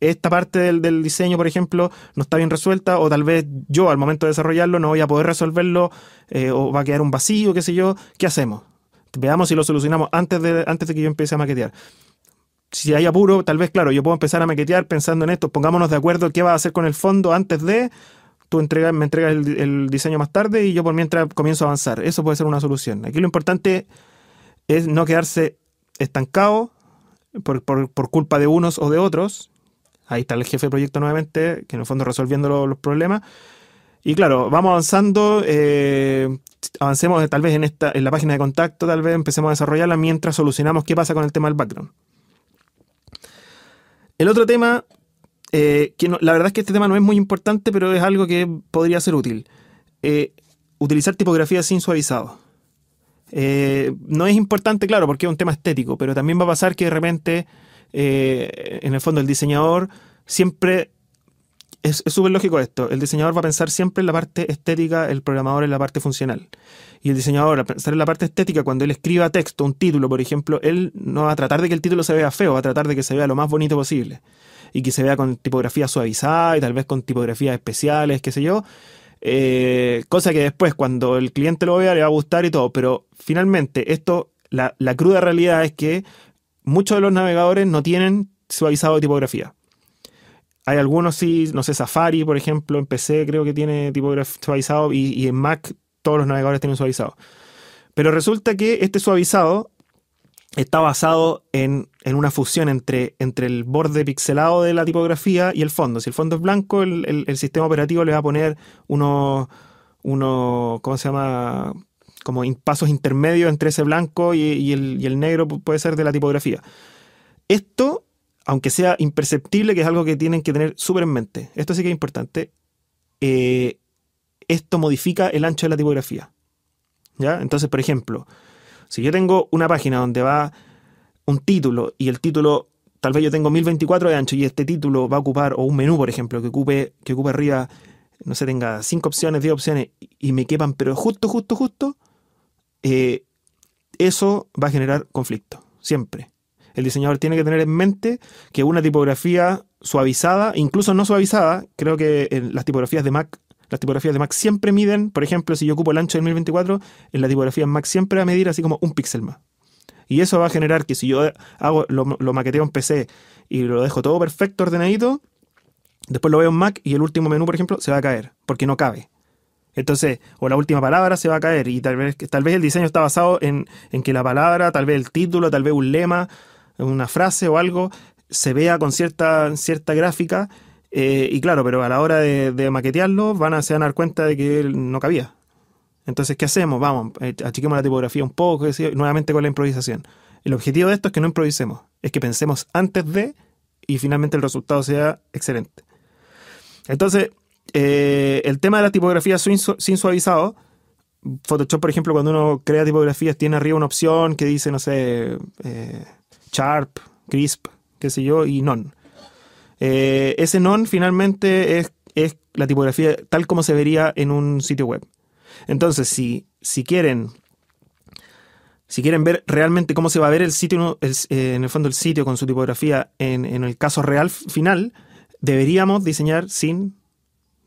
esta parte del, del diseño, por ejemplo, no está bien resuelta, o tal vez yo al momento de desarrollarlo no voy a poder resolverlo, eh, o va a quedar un vacío, qué sé yo, ¿qué hacemos? Veamos si lo solucionamos antes de, antes de que yo empiece a maquetear. Si hay apuro, tal vez, claro, yo puedo empezar a maquetear pensando en esto, pongámonos de acuerdo qué va a hacer con el fondo antes de, tú entregas, me entregas el, el diseño más tarde y yo por mientras comienzo a avanzar. Eso puede ser una solución. Aquí lo importante es no quedarse estancado por, por, por culpa de unos o de otros. Ahí está el jefe de proyecto nuevamente, que en el fondo resolviendo lo, los problemas. Y claro, vamos avanzando, eh, avancemos tal vez en, esta, en la página de contacto, tal vez empecemos a desarrollarla mientras solucionamos qué pasa con el tema del background. El otro tema, eh, que no, la verdad es que este tema no es muy importante, pero es algo que podría ser útil. Eh, utilizar tipografía sin suavizado. Eh, no es importante, claro, porque es un tema estético, pero también va a pasar que de repente, eh, en el fondo, el diseñador siempre... Es súper lógico esto. El diseñador va a pensar siempre en la parte estética, el programador en la parte funcional. Y el diseñador, a pensar en la parte estética, cuando él escriba texto, un título, por ejemplo, él no va a tratar de que el título se vea feo, va a tratar de que se vea lo más bonito posible. Y que se vea con tipografía suavizada y tal vez con tipografías especiales, qué sé yo. Eh, cosa que después, cuando el cliente lo vea, le va a gustar y todo. Pero finalmente, esto, la, la cruda realidad es que muchos de los navegadores no tienen suavizado de tipografía. Hay algunos sí, no sé, Safari, por ejemplo, en P C creo que tiene tipografía suavizado y, y en Mac todos los navegadores tienen suavizado. Pero resulta que este suavizado está basado en, en una fusión entre, entre el borde pixelado de la tipografía y el fondo. Si el fondo es blanco, el, el, el sistema operativo le va a poner unos, uno, ¿cómo se llama? Como in, pasos intermedios entre ese blanco y, y, el, y el negro, puede ser, de la tipografía. Esto... aunque sea imperceptible, que es algo que tienen que tener súper en mente. Esto sí que es importante. Eh, esto modifica el ancho de la tipografía. ¿Ya? Entonces, por ejemplo, si yo tengo una página donde va un título y el título, tal vez yo tengo mil veinticuatro de ancho y este título va a ocupar, o un menú, por ejemplo, que ocupe, que ocupe arriba, no sé, tenga cinco opciones, diez opciones, y me quepan, pero justo, justo, justo, eh, eso va a generar conflicto, siempre. El diseñador tiene que tener en mente que una tipografía suavizada, incluso no suavizada, creo que en las tipografías de Mac, las tipografías de Mac siempre miden, por ejemplo, si yo ocupo el ancho del mil veinticuatro, en la tipografía en Mac siempre va a medir así como un píxel más. Y eso va a generar que si yo hago lo, lo maqueteo en P C y lo dejo todo perfecto, ordenadito, después lo veo en Mac y el último menú, por ejemplo, se va a caer, porque no cabe. Entonces, o la última palabra se va a caer, y tal vez, tal vez el diseño está basado en, en que la palabra, tal vez el título, tal vez un lema, una frase o algo, se vea con cierta, cierta gráfica, eh, y claro, pero a la hora de, de maquetearlo van a, se van a dar cuenta de que no cabía. Entonces, ¿qué hacemos? Vamos, achiquemos la tipografía un poco, nuevamente con la improvisación. El objetivo de esto es que no improvisemos, es que pensemos antes de, y finalmente el resultado sea excelente. Entonces, eh, el tema de la tipografía sin, sin suavizado, Photoshop, por ejemplo, cuando uno crea tipografías, tiene arriba una opción que dice, no sé... Eh, Sharp, Crisp, qué sé yo, y Non. Eh, ese Non finalmente es, es la tipografía tal como se vería en un sitio web. Entonces, si, si, quieren, si quieren ver realmente cómo se va a ver el sitio, el, eh, en el fondo el sitio con su tipografía en, en el caso real final, deberíamos diseñar sin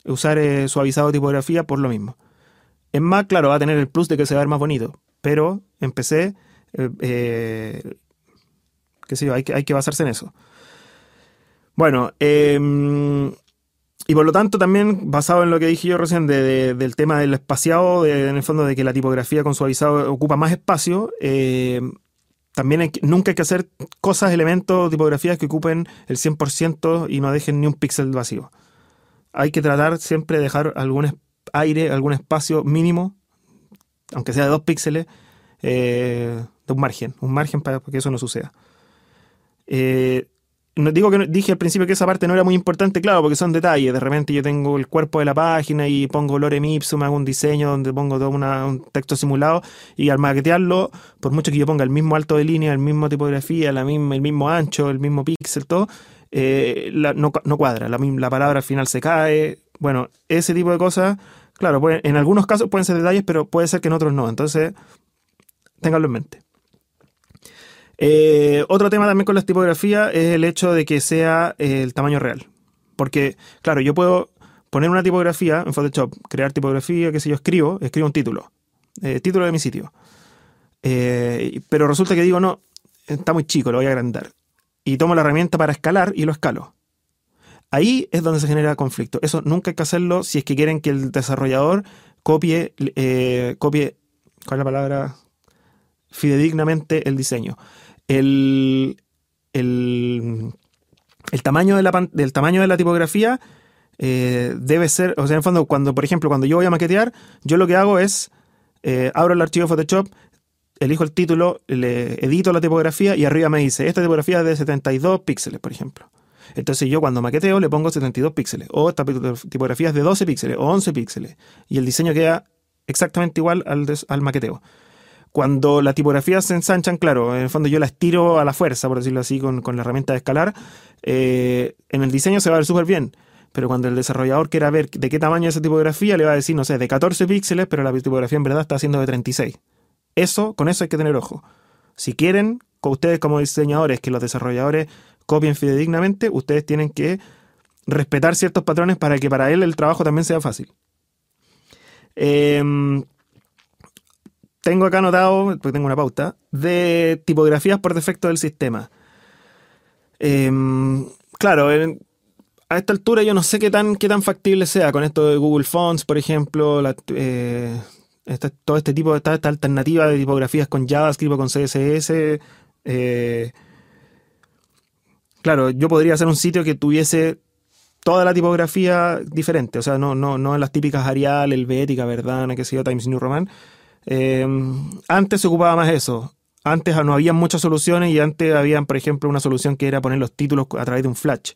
usar eh, suavizado de tipografía por lo mismo. En Mac, claro, va a tener el plus de que se va a ver más bonito, pero en P C... Eh, eh, qué sé yo, hay que, hay que basarse en eso. Bueno, eh, y por lo tanto también, basado en lo que dije yo recién de, de, del tema del espaciado, de, en el fondo de que la tipografía con suavizado ocupa más espacio, eh, también hay que, nunca hay que hacer cosas, elementos, tipografías que ocupen el cien por ciento y no dejen ni un píxel vacío. Hay que tratar siempre de dejar algún aire, algún espacio mínimo, aunque sea de dos píxeles, eh, de un margen, un margen para que eso no suceda. Eh, no, digo que no, dije al principio que esa parte no era muy importante, claro, porque son detalles. De repente yo tengo el cuerpo de la página y pongo lorem ipsum, hago un diseño donde pongo todo una, un texto simulado, y al maquetearlo, por mucho que yo ponga el mismo alto de línea, el mismo tipografía, la misma, el mismo ancho, el mismo píxel, todo, eh, la, no, no cuadra, la, la palabra al final se cae. Bueno, ese tipo de cosas, claro, pueden, en algunos casos pueden ser detalles, pero puede ser que en otros no. Entonces, ténganlo en mente. Eh, otro tema también con las tipografías es el hecho de que sea eh, el tamaño real. Porque, claro, yo puedo poner una tipografía en Photoshop, crear tipografía, qué sé yo, escribo, escribo un título, eh, título de mi sitio. Eh, pero resulta que digo, no, está muy chico, lo voy a agrandar. Y tomo la herramienta para escalar y lo escalo. Ahí es donde se genera conflicto. Eso nunca hay que hacerlo si es que quieren que el desarrollador copie, eh, copie, ¿cuál es la palabra? Fidedignamente el diseño. El, el, el tamaño de la, del tamaño de la tipografía eh, debe ser, o sea, en el fondo, cuando, por ejemplo, cuando yo voy a maquetear, yo lo que hago es, eh, abro el archivo Photoshop, elijo el título, le edito la tipografía y arriba me dice, esta tipografía es de setenta y dos píxeles, por ejemplo. Entonces yo cuando maqueteo le pongo setenta y dos píxeles, o esta tipografía es de doce píxeles, o once píxeles, y el diseño queda exactamente igual al, des, al maqueteo. Cuando las tipografías se ensanchan, claro, en el fondo yo las tiro a la fuerza, por decirlo así, con, con la herramienta de escalar, eh, en el diseño se va a ver súper bien. Pero cuando el desarrollador quiera ver de qué tamaño es esa tipografía, le va a decir, no sé, de catorce píxeles, pero la tipografía en verdad está haciendo de treinta y seis. Eso, con eso hay que tener ojo. Si quieren, con ustedes como diseñadores, que los desarrolladores copien fidedignamente, ustedes tienen que respetar ciertos patrones para que para él el trabajo también sea fácil. Eh, tengo acá anotado, porque tengo una pauta, de tipografías por defecto del sistema. Eh, claro, en... A esta altura yo no sé qué tan, qué tan factible sea con esto de Google Fonts, por ejemplo, la, eh, esta, todo este tipo de esta, esta alternativa de tipografías con JavaScript o con C S S. Eh, claro, yo podría hacer un sitio que tuviese toda la tipografía diferente, o sea, no, no, no las típicas Arial, Helvética, Verdana, qué sé yo, Times New Roman. Eh, antes se ocupaba más eso. Antes no había muchas soluciones y antes había, por ejemplo, una solución que era poner los títulos a través de un flash.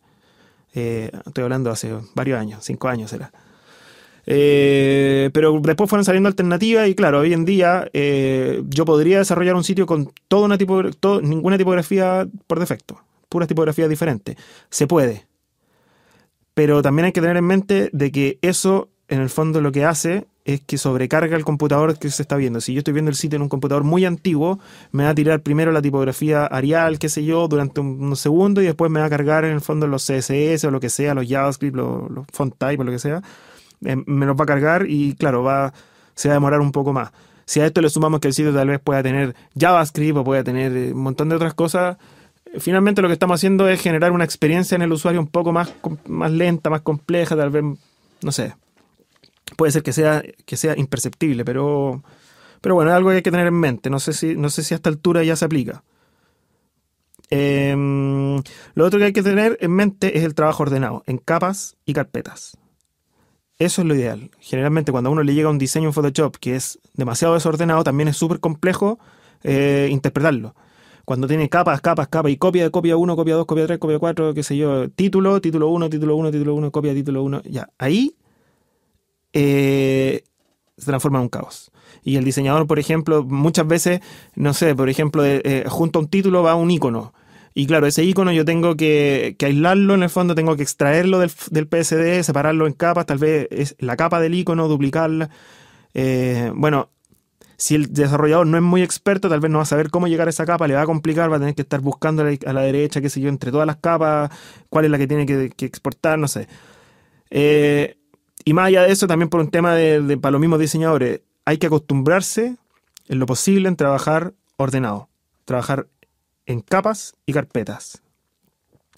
Eh, estoy hablando hace varios años, cinco años será. Eh, pero después fueron saliendo alternativas y claro, hoy en día eh, yo podría desarrollar un sitio con toda una tipo, todo, ninguna tipografía por defecto, puras tipografías diferentes. Se puede. Pero también hay que tener en mente de que eso, en el fondo, lo que hace es que sobrecarga el computador que se está viendo. Si yo estoy viendo el sitio en un computador muy antiguo, me va a tirar primero la tipografía Arial, qué sé yo, durante unos segundos, y después me va a cargar en el fondo los C S S o lo que sea, los JavaScript, los, los font type o lo que sea. Eh, me los va a cargar y, claro, va, se va a demorar un poco más. Si a esto le sumamos que el sitio tal vez pueda tener JavaScript o pueda tener un montón de otras cosas, finalmente lo que estamos haciendo es generar una experiencia en el usuario un poco más, más lenta, más compleja, tal vez, no sé... Puede ser que sea, que sea imperceptible, pero, pero bueno, es algo que hay que tener en mente. No sé si, no sé si a esta altura ya se aplica. Eh, lo otro que hay que tener en mente es el trabajo ordenado, en capas y carpetas. Eso es lo ideal. Generalmente cuando a uno le llega un diseño en Photoshop que es demasiado desordenado, también es súper complejo eh, interpretarlo. Cuando tiene capas, capas, capas y copia de copia uno, copia dos, copia tres, copia cuatro, qué sé yo, título, título uno, título uno, título uno, copia, título uno, ya, ahí... Eh, se transforma en un caos. Y el diseñador, por ejemplo, muchas veces, no sé, por ejemplo, eh, junto a un título va un icono. Y claro, ese icono yo tengo que, que aislarlo, en el fondo tengo que extraerlo del, del P S D, separarlo en capas, tal vez es la capa del icono, duplicarla. Eh, bueno, si el desarrollador no es muy experto, tal vez no va a saber cómo llegar a esa capa, le va a complicar, va a tener que estar buscando a la, a la derecha, qué sé yo, entre todas las capas, cuál es la que tiene que, que exportar, no sé. Eh... Y más allá de eso, también por un tema de, de para los mismos diseñadores, hay que acostumbrarse en lo posible en trabajar ordenado, trabajar en capas y carpetas.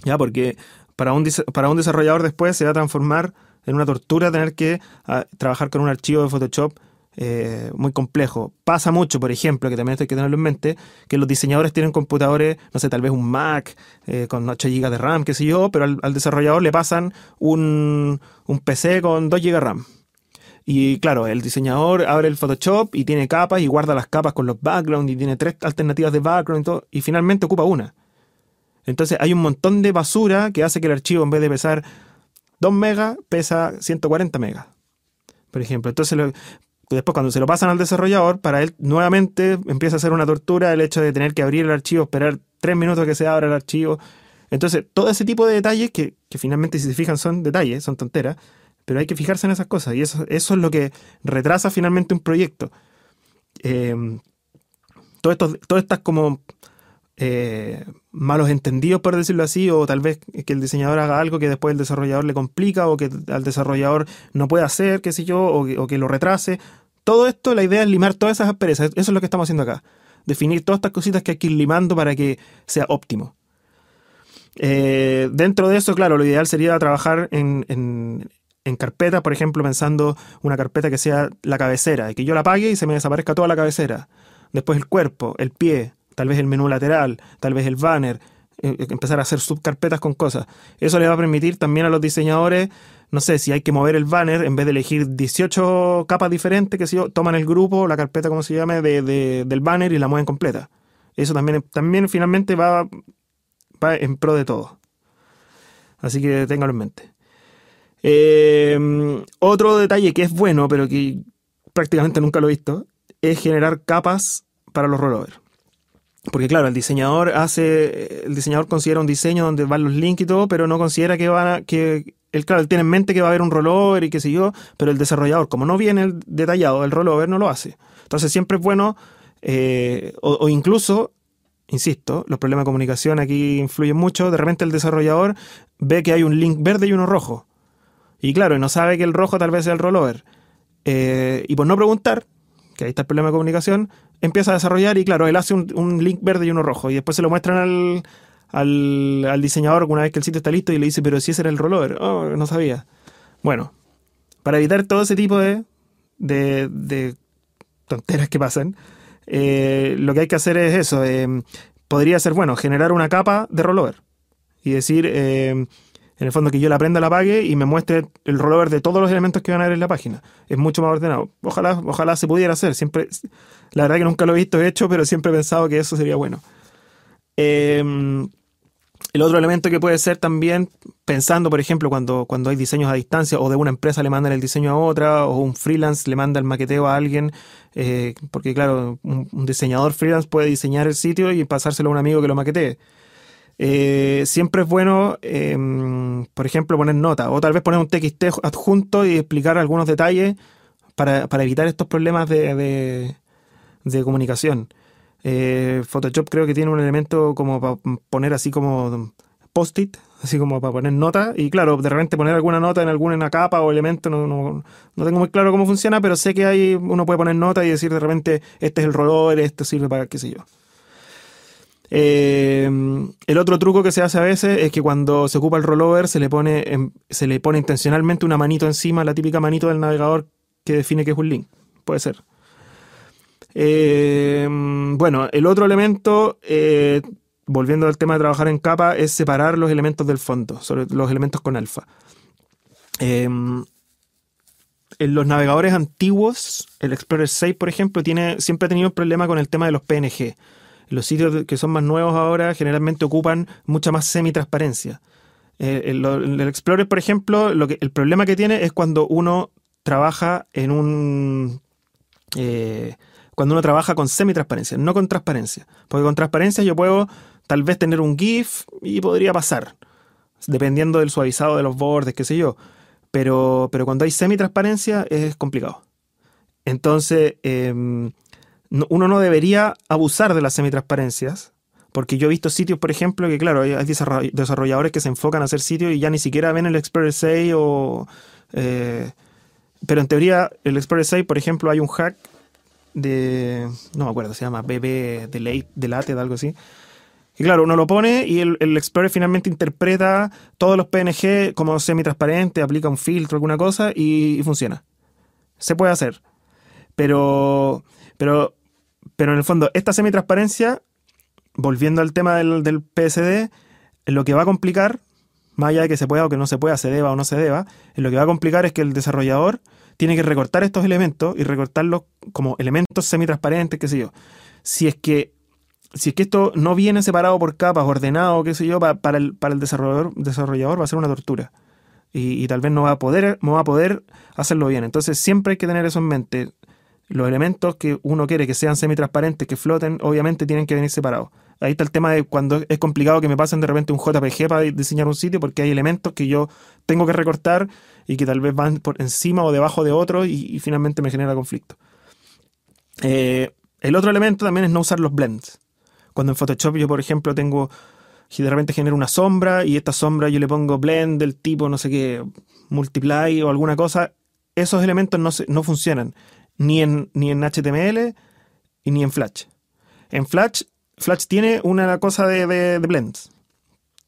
Ya, porque para un, para un desarrollador después se va a transformar en una tortura tener que a, trabajar con un archivo de Photoshop eh, muy complejo. Pasa mucho, por ejemplo, que también esto hay que tenerlo en mente, que los diseñadores tienen computadores, no sé, tal vez un Mac eh, con ocho gigas de RAM, qué sé yo, pero al, al desarrollador le pasan un... un P C con dos gigas de RAM. Y claro, el diseñador abre el Photoshop y tiene capas y guarda las capas con los backgrounds y tiene tres alternativas de background y todo, y finalmente ocupa una. Entonces hay un montón de basura que hace que el archivo, en vez de pesar dos megas, pesa ciento cuarenta megas, por ejemplo. Entonces lo, después cuando se lo pasan al desarrollador, para él nuevamente empieza a ser una tortura el hecho de tener que abrir el archivo, esperar tres minutos que se abra el archivo. Entonces, todo ese tipo de detalles, que, que finalmente si se fijan son detalles, son tonteras, pero hay que fijarse en esas cosas, y eso, eso es lo que retrasa finalmente un proyecto. Eh, todo esto, todo estas como eh, malos entendidos, por decirlo así, o tal vez que el diseñador haga algo que después el desarrollador le complica, o que al desarrollador no puede hacer, qué sé yo, o, o que lo retrase. Todo esto, la idea es limar todas esas asperezas, eso es lo que estamos haciendo acá. Definir todas estas cositas que hay que ir limando para que sea óptimo. Eh, dentro de eso, claro, lo ideal sería trabajar en, en, en carpetas, por ejemplo, pensando una carpeta que sea la cabecera, que yo la apague y se me desaparezca toda la cabecera, después el cuerpo, el pie, tal vez el menú lateral, tal vez el banner, eh, empezar a hacer subcarpetas con cosas. Eso le va a permitir también a los diseñadores, no sé, si hay que mover el banner, en vez de elegir dieciocho capas diferentes, que si toman el grupo, la carpeta, como se llame, de, de, del banner y la mueven completa. Eso también, también finalmente va a va en pro de todo. Así que ténganlo en mente. Eh, otro detalle que es bueno, pero que prácticamente nunca lo he visto, es generar capas para los rollovers. Porque claro, el diseñador hace, el diseñador considera un diseño donde van los links y todo, pero no considera que van a, que él, claro, él tiene en mente que va a haber un rollover y qué sé yo, pero el desarrollador, como no viene el detallado, el rollover no lo hace. Entonces siempre es bueno, eh, o, o incluso, insisto, los problemas de comunicación aquí influyen mucho, de repente el desarrollador ve que hay un link verde y uno rojo. Y claro, y no sabe que el rojo tal vez es el rollover. Eh, y por no preguntar, que ahí está el problema de comunicación, empieza a desarrollar y claro, él hace un, un link verde y uno rojo. Y después se lo muestran al, al, al diseñador una vez que el sitio está listo y le dice, pero si ese era el rollover. Oh, no sabía. Bueno, para evitar todo ese tipo de, de, de tonteras que pasan, eh, lo que hay que hacer es eso. Eh, podría ser, bueno, generar una capa de rollover. Y decir, eh, en el fondo que yo la prenda, la pague y me muestre el rollover de todos los elementos que van a haber en la página. Es mucho más ordenado. Ojalá, ojalá se pudiera hacer. Siempre, la verdad que nunca lo he visto hecho, pero siempre he pensado que eso sería bueno. Eh, el otro elemento que puede ser también, pensando, por ejemplo, cuando, cuando hay diseños a distancia o de una empresa le mandan el diseño a otra o un freelance le manda el maqueteo a alguien, eh, porque claro, un, un diseñador freelance puede diseñar el sitio y pasárselo a un amigo que lo maquetee. Eh, siempre es bueno, eh, por ejemplo, poner nota o tal vez poner un T X T adjunto y explicar algunos detalles para, para evitar estos problemas de, de, de comunicación. eh, Photoshop creo que tiene un elemento como para poner así como post-it, así como para poner nota, y claro, de repente poner alguna nota en alguna capa o elemento, no, no, no tengo muy claro cómo funciona, pero sé que hay, uno puede poner nota y decir de repente este es el rollover, esto sirve para qué sé yo. Eh, el otro truco que se hace a veces es que cuando se ocupa el rollover se le pone, se le pone intencionalmente una manito encima, la típica manito del navegador que define que es un link. Puede ser. Eh, bueno, el otro elemento, eh, volviendo al tema de trabajar en capa, es separar los elementos del fondo, sobre los elementos con alfa. Eh, en los navegadores antiguos, el Explorer seis, por ejemplo, tiene, siempre ha tenido un problema con el tema de los P N G. Los sitios que son más nuevos ahora generalmente ocupan mucha más semitransparencia. Eh, el, el Explorer, por ejemplo, lo que, el problema que tiene es cuando uno trabaja en un eh, cuando uno trabaja con semitransparencia, no con transparencia. Porque con transparencia yo puedo tal vez tener un GIF y podría pasar, dependiendo del suavizado de los bordes, qué sé yo. Pero, pero cuando hay semitransparencia es complicado. Entonces, eh, uno no debería abusar de las semitransparencias, porque yo he visto sitios, por ejemplo, que claro, hay desarrolladores que se enfocan a hacer sitios y ya ni siquiera ven el Explorer seis o... Eh, pero en teoría, el Explorer seis, por ejemplo, hay un hack de... no me acuerdo, se llama B B Delete, Delete, algo así. Y claro, uno lo pone y el, el Explorer finalmente interpreta todos los P N G como semitransparente, aplica un filtro, alguna cosa y, y funciona. Se puede hacer. Pero... pero Pero en el fondo, esta semitransparencia, volviendo al tema del, del P S D, lo que va a complicar, más allá de que se pueda o que no se pueda, se deba o no se deba, lo que va a complicar es que el desarrollador tiene que recortar estos elementos y recortarlos como elementos semitransparentes, qué sé yo. Si es que, si es que esto no viene separado por capas, ordenado, qué sé yo, para, para el, para el desarrollador, desarrollador va a ser una tortura. Y, y tal vez no va a poder, no va a poder hacerlo bien. Entonces siempre hay que tener eso en mente. Los elementos que uno quiere que sean semitransparentes, que floten, obviamente tienen que venir separados. Ahí está el tema de cuando es complicado que me pasen de repente un J P G para diseñar un sitio, porque hay elementos que yo tengo que recortar y que tal vez van por encima o debajo de otro y, y finalmente me genera conflicto. Eh, el otro elemento también es no usar los blends. Cuando en Photoshop yo, por ejemplo, tengo... y de repente genero una sombra y esta sombra yo le pongo blend del tipo, no sé qué, multiply o alguna cosa. Esos elementos no, se, no funcionan. Ni en, ni en H T M L y ni en Flash. En Flash, Flash tiene una cosa de, de, de blends.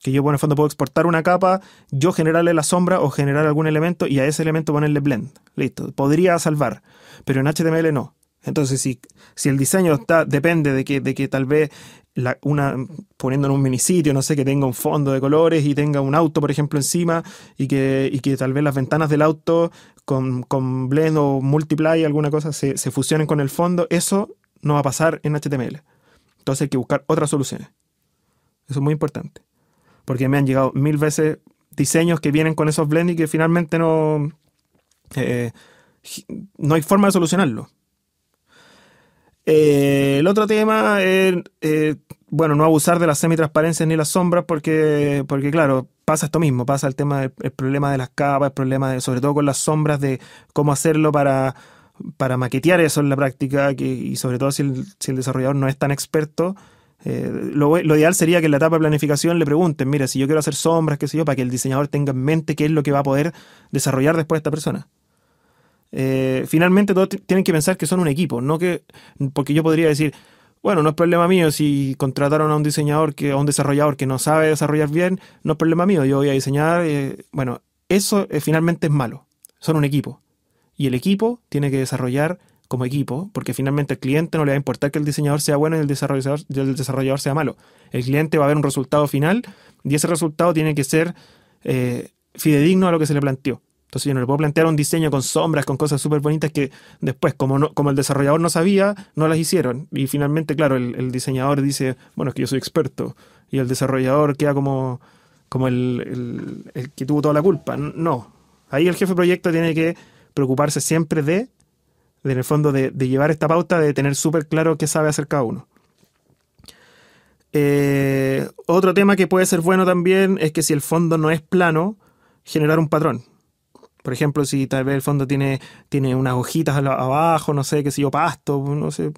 Que yo, por el fondo, puedo exportar una capa, yo generarle la sombra o generar algún elemento y a ese elemento ponerle blend. Listo. Podría salvar, pero en H T M L no. Entonces, si, si el diseño está, depende de que, de que tal vez, la, una, poniendo en un minisitio, no sé, que tenga un fondo de colores y tenga un auto, por ejemplo, encima, y que, y que tal vez las ventanas del auto con, con blend o multiply, alguna cosa, se, se fusionen con el fondo, eso no va a pasar en H T M L. Entonces hay que buscar otras soluciones. Eso es muy importante. Porque me han llegado mil veces diseños que vienen con esos blends y que finalmente no, eh, no hay forma de solucionarlo. Eh, el otro tema es, eh, bueno, no abusar de las semitransparencias ni las sombras, porque, porque claro, pasa esto mismo, pasa el tema del el problema de las capas, el problema de, sobre todo con las sombras, de cómo hacerlo para, para maquetear eso en la práctica, que, y sobre todo si el, si el desarrollador no es tan experto. Eh, lo, lo ideal sería que en la etapa de planificación le pregunten, mira, si yo quiero hacer sombras, qué sé yo, para que el diseñador tenga en mente qué es lo que va a poder desarrollar después esta persona. Eh, finalmente todos tienen que pensar que son un equipo, no que, porque yo podría decir, bueno, no es problema mío si contrataron a un diseñador, que, a un desarrollador que no sabe desarrollar bien, no es problema mío, yo voy a diseñar, eh, bueno, eso eh, finalmente es malo, son un equipo, y el equipo tiene que desarrollar como equipo, porque finalmente al cliente no le va a importar que el diseñador sea bueno y el desarrollador, el desarrollador sea malo. El cliente va a ver un resultado final y ese resultado tiene que ser eh, fidedigno a lo que se le planteó. Entonces yo no le puedo plantear un diseño con sombras, con cosas súper bonitas que después, como, no, como el desarrollador no sabía, no las hicieron. Y finalmente, claro, el, el diseñador dice, bueno, es que yo soy experto. Y el desarrollador queda como, como el, el, el que tuvo toda la culpa. No. Ahí el jefe de proyecto tiene que preocuparse siempre de, de en el fondo, de, de llevar esta pauta, de tener súper claro qué sabe hacer cada uno. Eh, otro tema que puede ser bueno también es que si el fondo no es plano, generar un patrón. Por ejemplo, si tal vez el fondo tiene, tiene unas hojitas abajo, no sé, qué sé yo, pasto, no sé.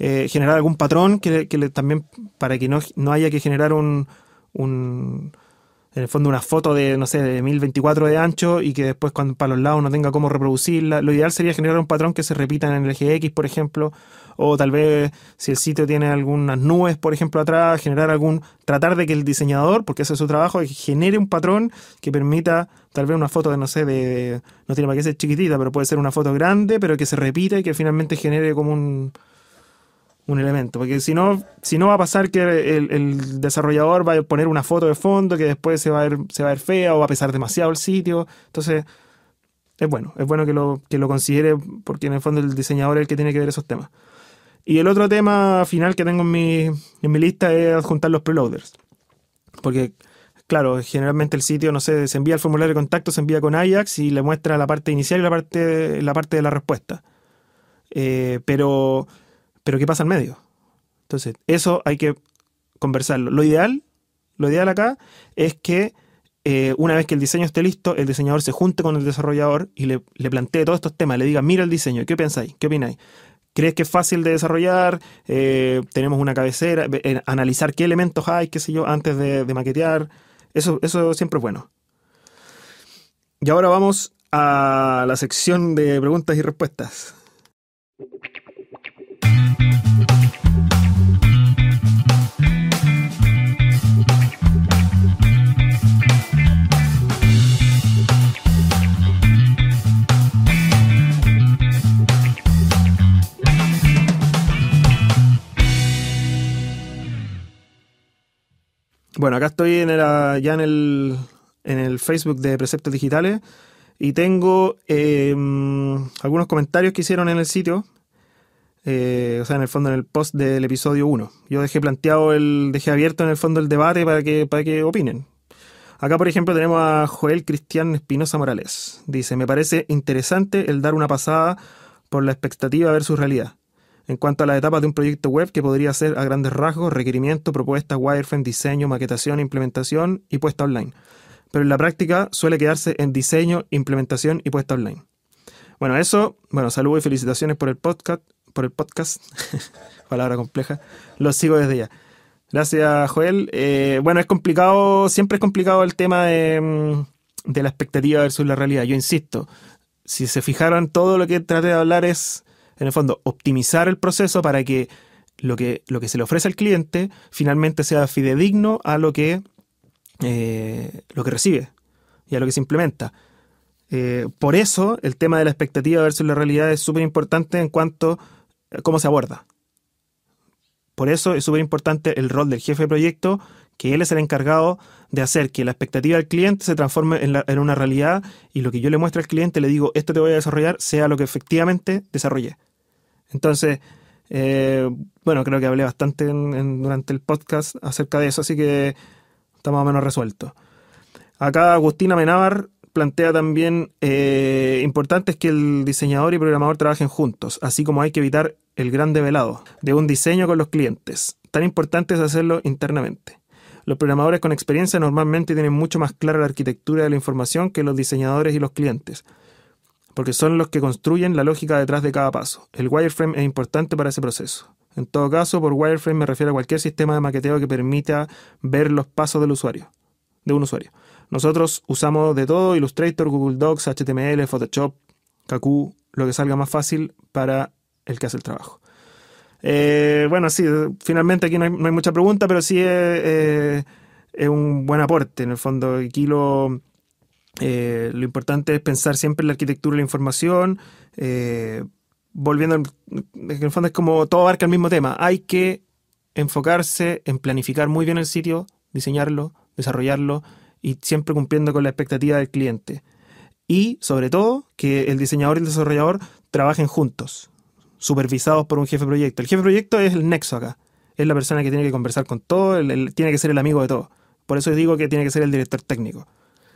Eh, generar algún patrón que, que le, también para que no, no haya que generar un, un, en el fondo una foto de, no sé, de mil veinticuatro de ancho y que después cuando, para los lados no tenga cómo reproducirla. Lo ideal sería generar un patrón que se repita en el eje X, por ejemplo, o tal vez si el sitio tiene algunas nubes, por ejemplo, atrás, generar algún, tratar de que el diseñador, porque ese es su trabajo, genere un patrón que permita tal vez una foto de, no sé, de, no tiene para qué ser chiquitita, pero puede ser una foto grande, pero que se repita y que finalmente genere como un, un elemento. Porque si no, si no va a pasar que el, el desarrollador va a poner una foto de fondo que después se va a ver, se va a ver fea o va a pesar demasiado el sitio. Entonces, es bueno, es bueno que lo, que lo considere, porque en el fondo el diseñador es el que tiene que ver esos temas. Y el otro tema final que tengo en mi, en mi lista es adjuntar los preloaders. Porque, claro, generalmente el sitio, no sé, se envía el formulario de contacto, se envía con Ajax y le muestra la parte inicial y la parte, la parte de la respuesta. Eh, pero, pero, ¿qué pasa en medio? Entonces, eso hay que conversarlo. Lo ideal, lo ideal acá es que eh, una vez que el diseño esté listo, el diseñador se junte con el desarrollador y le, le plantee todos estos temas. Le diga, mira el diseño, ¿qué pensáis? ¿Qué opináis? ¿Crees que es fácil de desarrollar? Eh, tenemos una cabecera, eh, analizar qué elementos hay, qué sé yo, antes de, de maquetear. Eso, eso siempre es bueno. Y ahora vamos a la sección de preguntas y respuestas. Bueno, acá estoy en el, ya en el, en el Facebook de Preceptos Digitales y tengo eh, algunos comentarios que hicieron en el sitio, eh, o sea, en el fondo en el post del episodio uno. Yo dejé planteado, el dejé abierto en el fondo el debate para que, para que opinen. Acá, por ejemplo, tenemos a Joel Cristian Espinosa Morales. Dice, me parece interesante el dar una pasada por la expectativa versus realidad. En cuanto a las etapas de un proyecto web, que podría ser a grandes rasgos requerimiento, propuesta, wireframe, diseño, maquetación, implementación y puesta online. Pero en la práctica suele quedarse en diseño, implementación y puesta online. Bueno, eso, bueno, saludos y felicitaciones por el podcast, por el podcast, palabra compleja, lo sigo desde ya. Gracias, Joel. Eh, bueno, es complicado, siempre es complicado el tema de, de la expectativa versus la realidad. Yo insisto, si se fijaron, todo lo que traté de hablar es, en el fondo, optimizar el proceso para que lo que, lo que se le ofrece al cliente finalmente sea fidedigno a lo que, eh, lo que recibe y a lo que se implementa. Eh, por eso el tema de la expectativa versus la realidad es súper importante en cuanto a cómo se aborda. Por eso es súper importante el rol del jefe de proyecto, que él es el encargado de hacer que la expectativa del cliente se transforme en, la, en una realidad, y lo que yo le muestro al cliente, le digo, esto te voy a desarrollar, sea lo que efectivamente desarrollé. Entonces, eh, bueno, creo que hablé bastante en, en, durante el podcast acerca de eso, así que está más o menos resuelto. Acá Agustina Menábar plantea también, eh, importante es que el diseñador y programador trabajen juntos, así como hay que evitar el gran develado de un diseño con los clientes. Tan importante es hacerlo internamente. Los programadores con experiencia normalmente tienen mucho más clara la arquitectura de la información que los diseñadores y los clientes, porque son los que construyen la lógica detrás de cada paso. El wireframe es importante para ese proceso. En todo caso, por wireframe me refiero a cualquier sistema de maqueteo que permita ver los pasos del usuario, de un usuario. Nosotros usamos de todo, Illustrator, Google Docs, H T M L, Photoshop, Kaku, lo que salga más fácil para el que hace el trabajo. Eh, bueno, sí, finalmente aquí no hay, no hay mucha pregunta, pero sí es, eh, es un buen aporte. En el fondo, aquí lo, eh, lo importante es pensar siempre en la arquitectura de la información, eh, volviendo, en el fondo es como todo abarca el mismo tema. Hay que enfocarse en planificar muy bien el sitio, diseñarlo, desarrollarlo y siempre cumpliendo con la expectativa del cliente. Y, sobre todo, que el diseñador y el desarrollador trabajen juntos, supervisados por un jefe de proyecto. El jefe de proyecto es el nexo acá. Es la persona que tiene que conversar con todo, el, el, tiene que ser el amigo de todo. Por eso digo que tiene que ser el director técnico.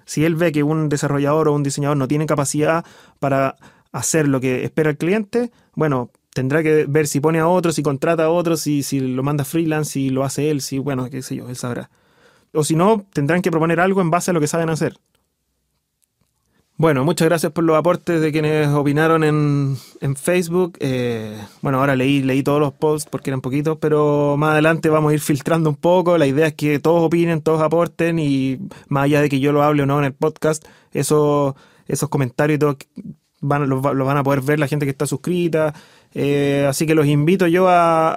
Si él ve que un desarrollador o un diseñador no tiene capacidad para hacer lo que espera el cliente, bueno, tendrá que ver si pone a otro, si contrata a otro, si, si lo manda freelance, si lo hace él, si, bueno, qué sé yo, él sabrá. O si no, tendrán que proponer algo en base a lo que saben hacer. Bueno, muchas gracias por los aportes de quienes opinaron en, en Facebook. Eh, bueno, ahora leí, leí todos los posts porque eran poquitos, pero más adelante vamos a ir filtrando un poco. La idea es que todos opinen, todos aporten, y más allá de que yo lo hable o no en el podcast, eso, esos comentarios y todo van, los, los van a poder ver la gente que está suscrita. Eh, así que los invito yo a...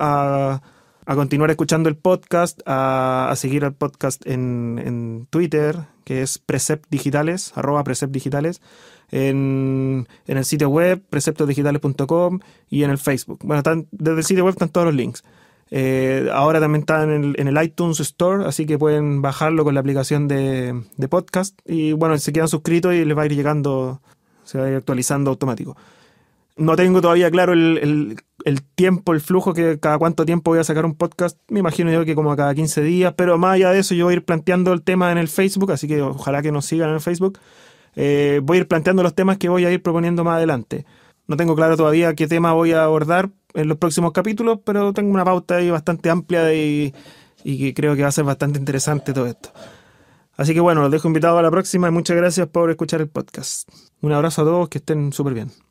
a a continuar escuchando el podcast, a, a seguir el podcast en, en Twitter, que es Precept Digitales, arroba Precept Digitales, en, en el sitio web, preceptos digitales punto com, y en el Facebook. Bueno, están, desde el sitio web están todos los links. Eh, ahora también están en el, en el iTunes Store, así que pueden bajarlo con la aplicación de, de podcast, y bueno, se quedan suscritos y les va a ir llegando, se va a ir actualizando automático. No tengo todavía claro el, el, el tiempo, el flujo, que cada cuánto tiempo voy a sacar un podcast. Me imagino yo que como a cada quince días, pero más allá de eso yo voy a ir planteando el tema en el Facebook, así que ojalá que nos sigan en el Facebook. Eh, voy a ir planteando los temas que voy a ir proponiendo más adelante. No tengo claro todavía qué tema voy a abordar en los próximos capítulos, pero tengo una pauta ahí bastante amplia y, y que creo que va a ser bastante interesante todo esto. Así que bueno, los dejo invitados a la próxima y muchas gracias por escuchar el podcast. Un abrazo a todos, que estén súper bien.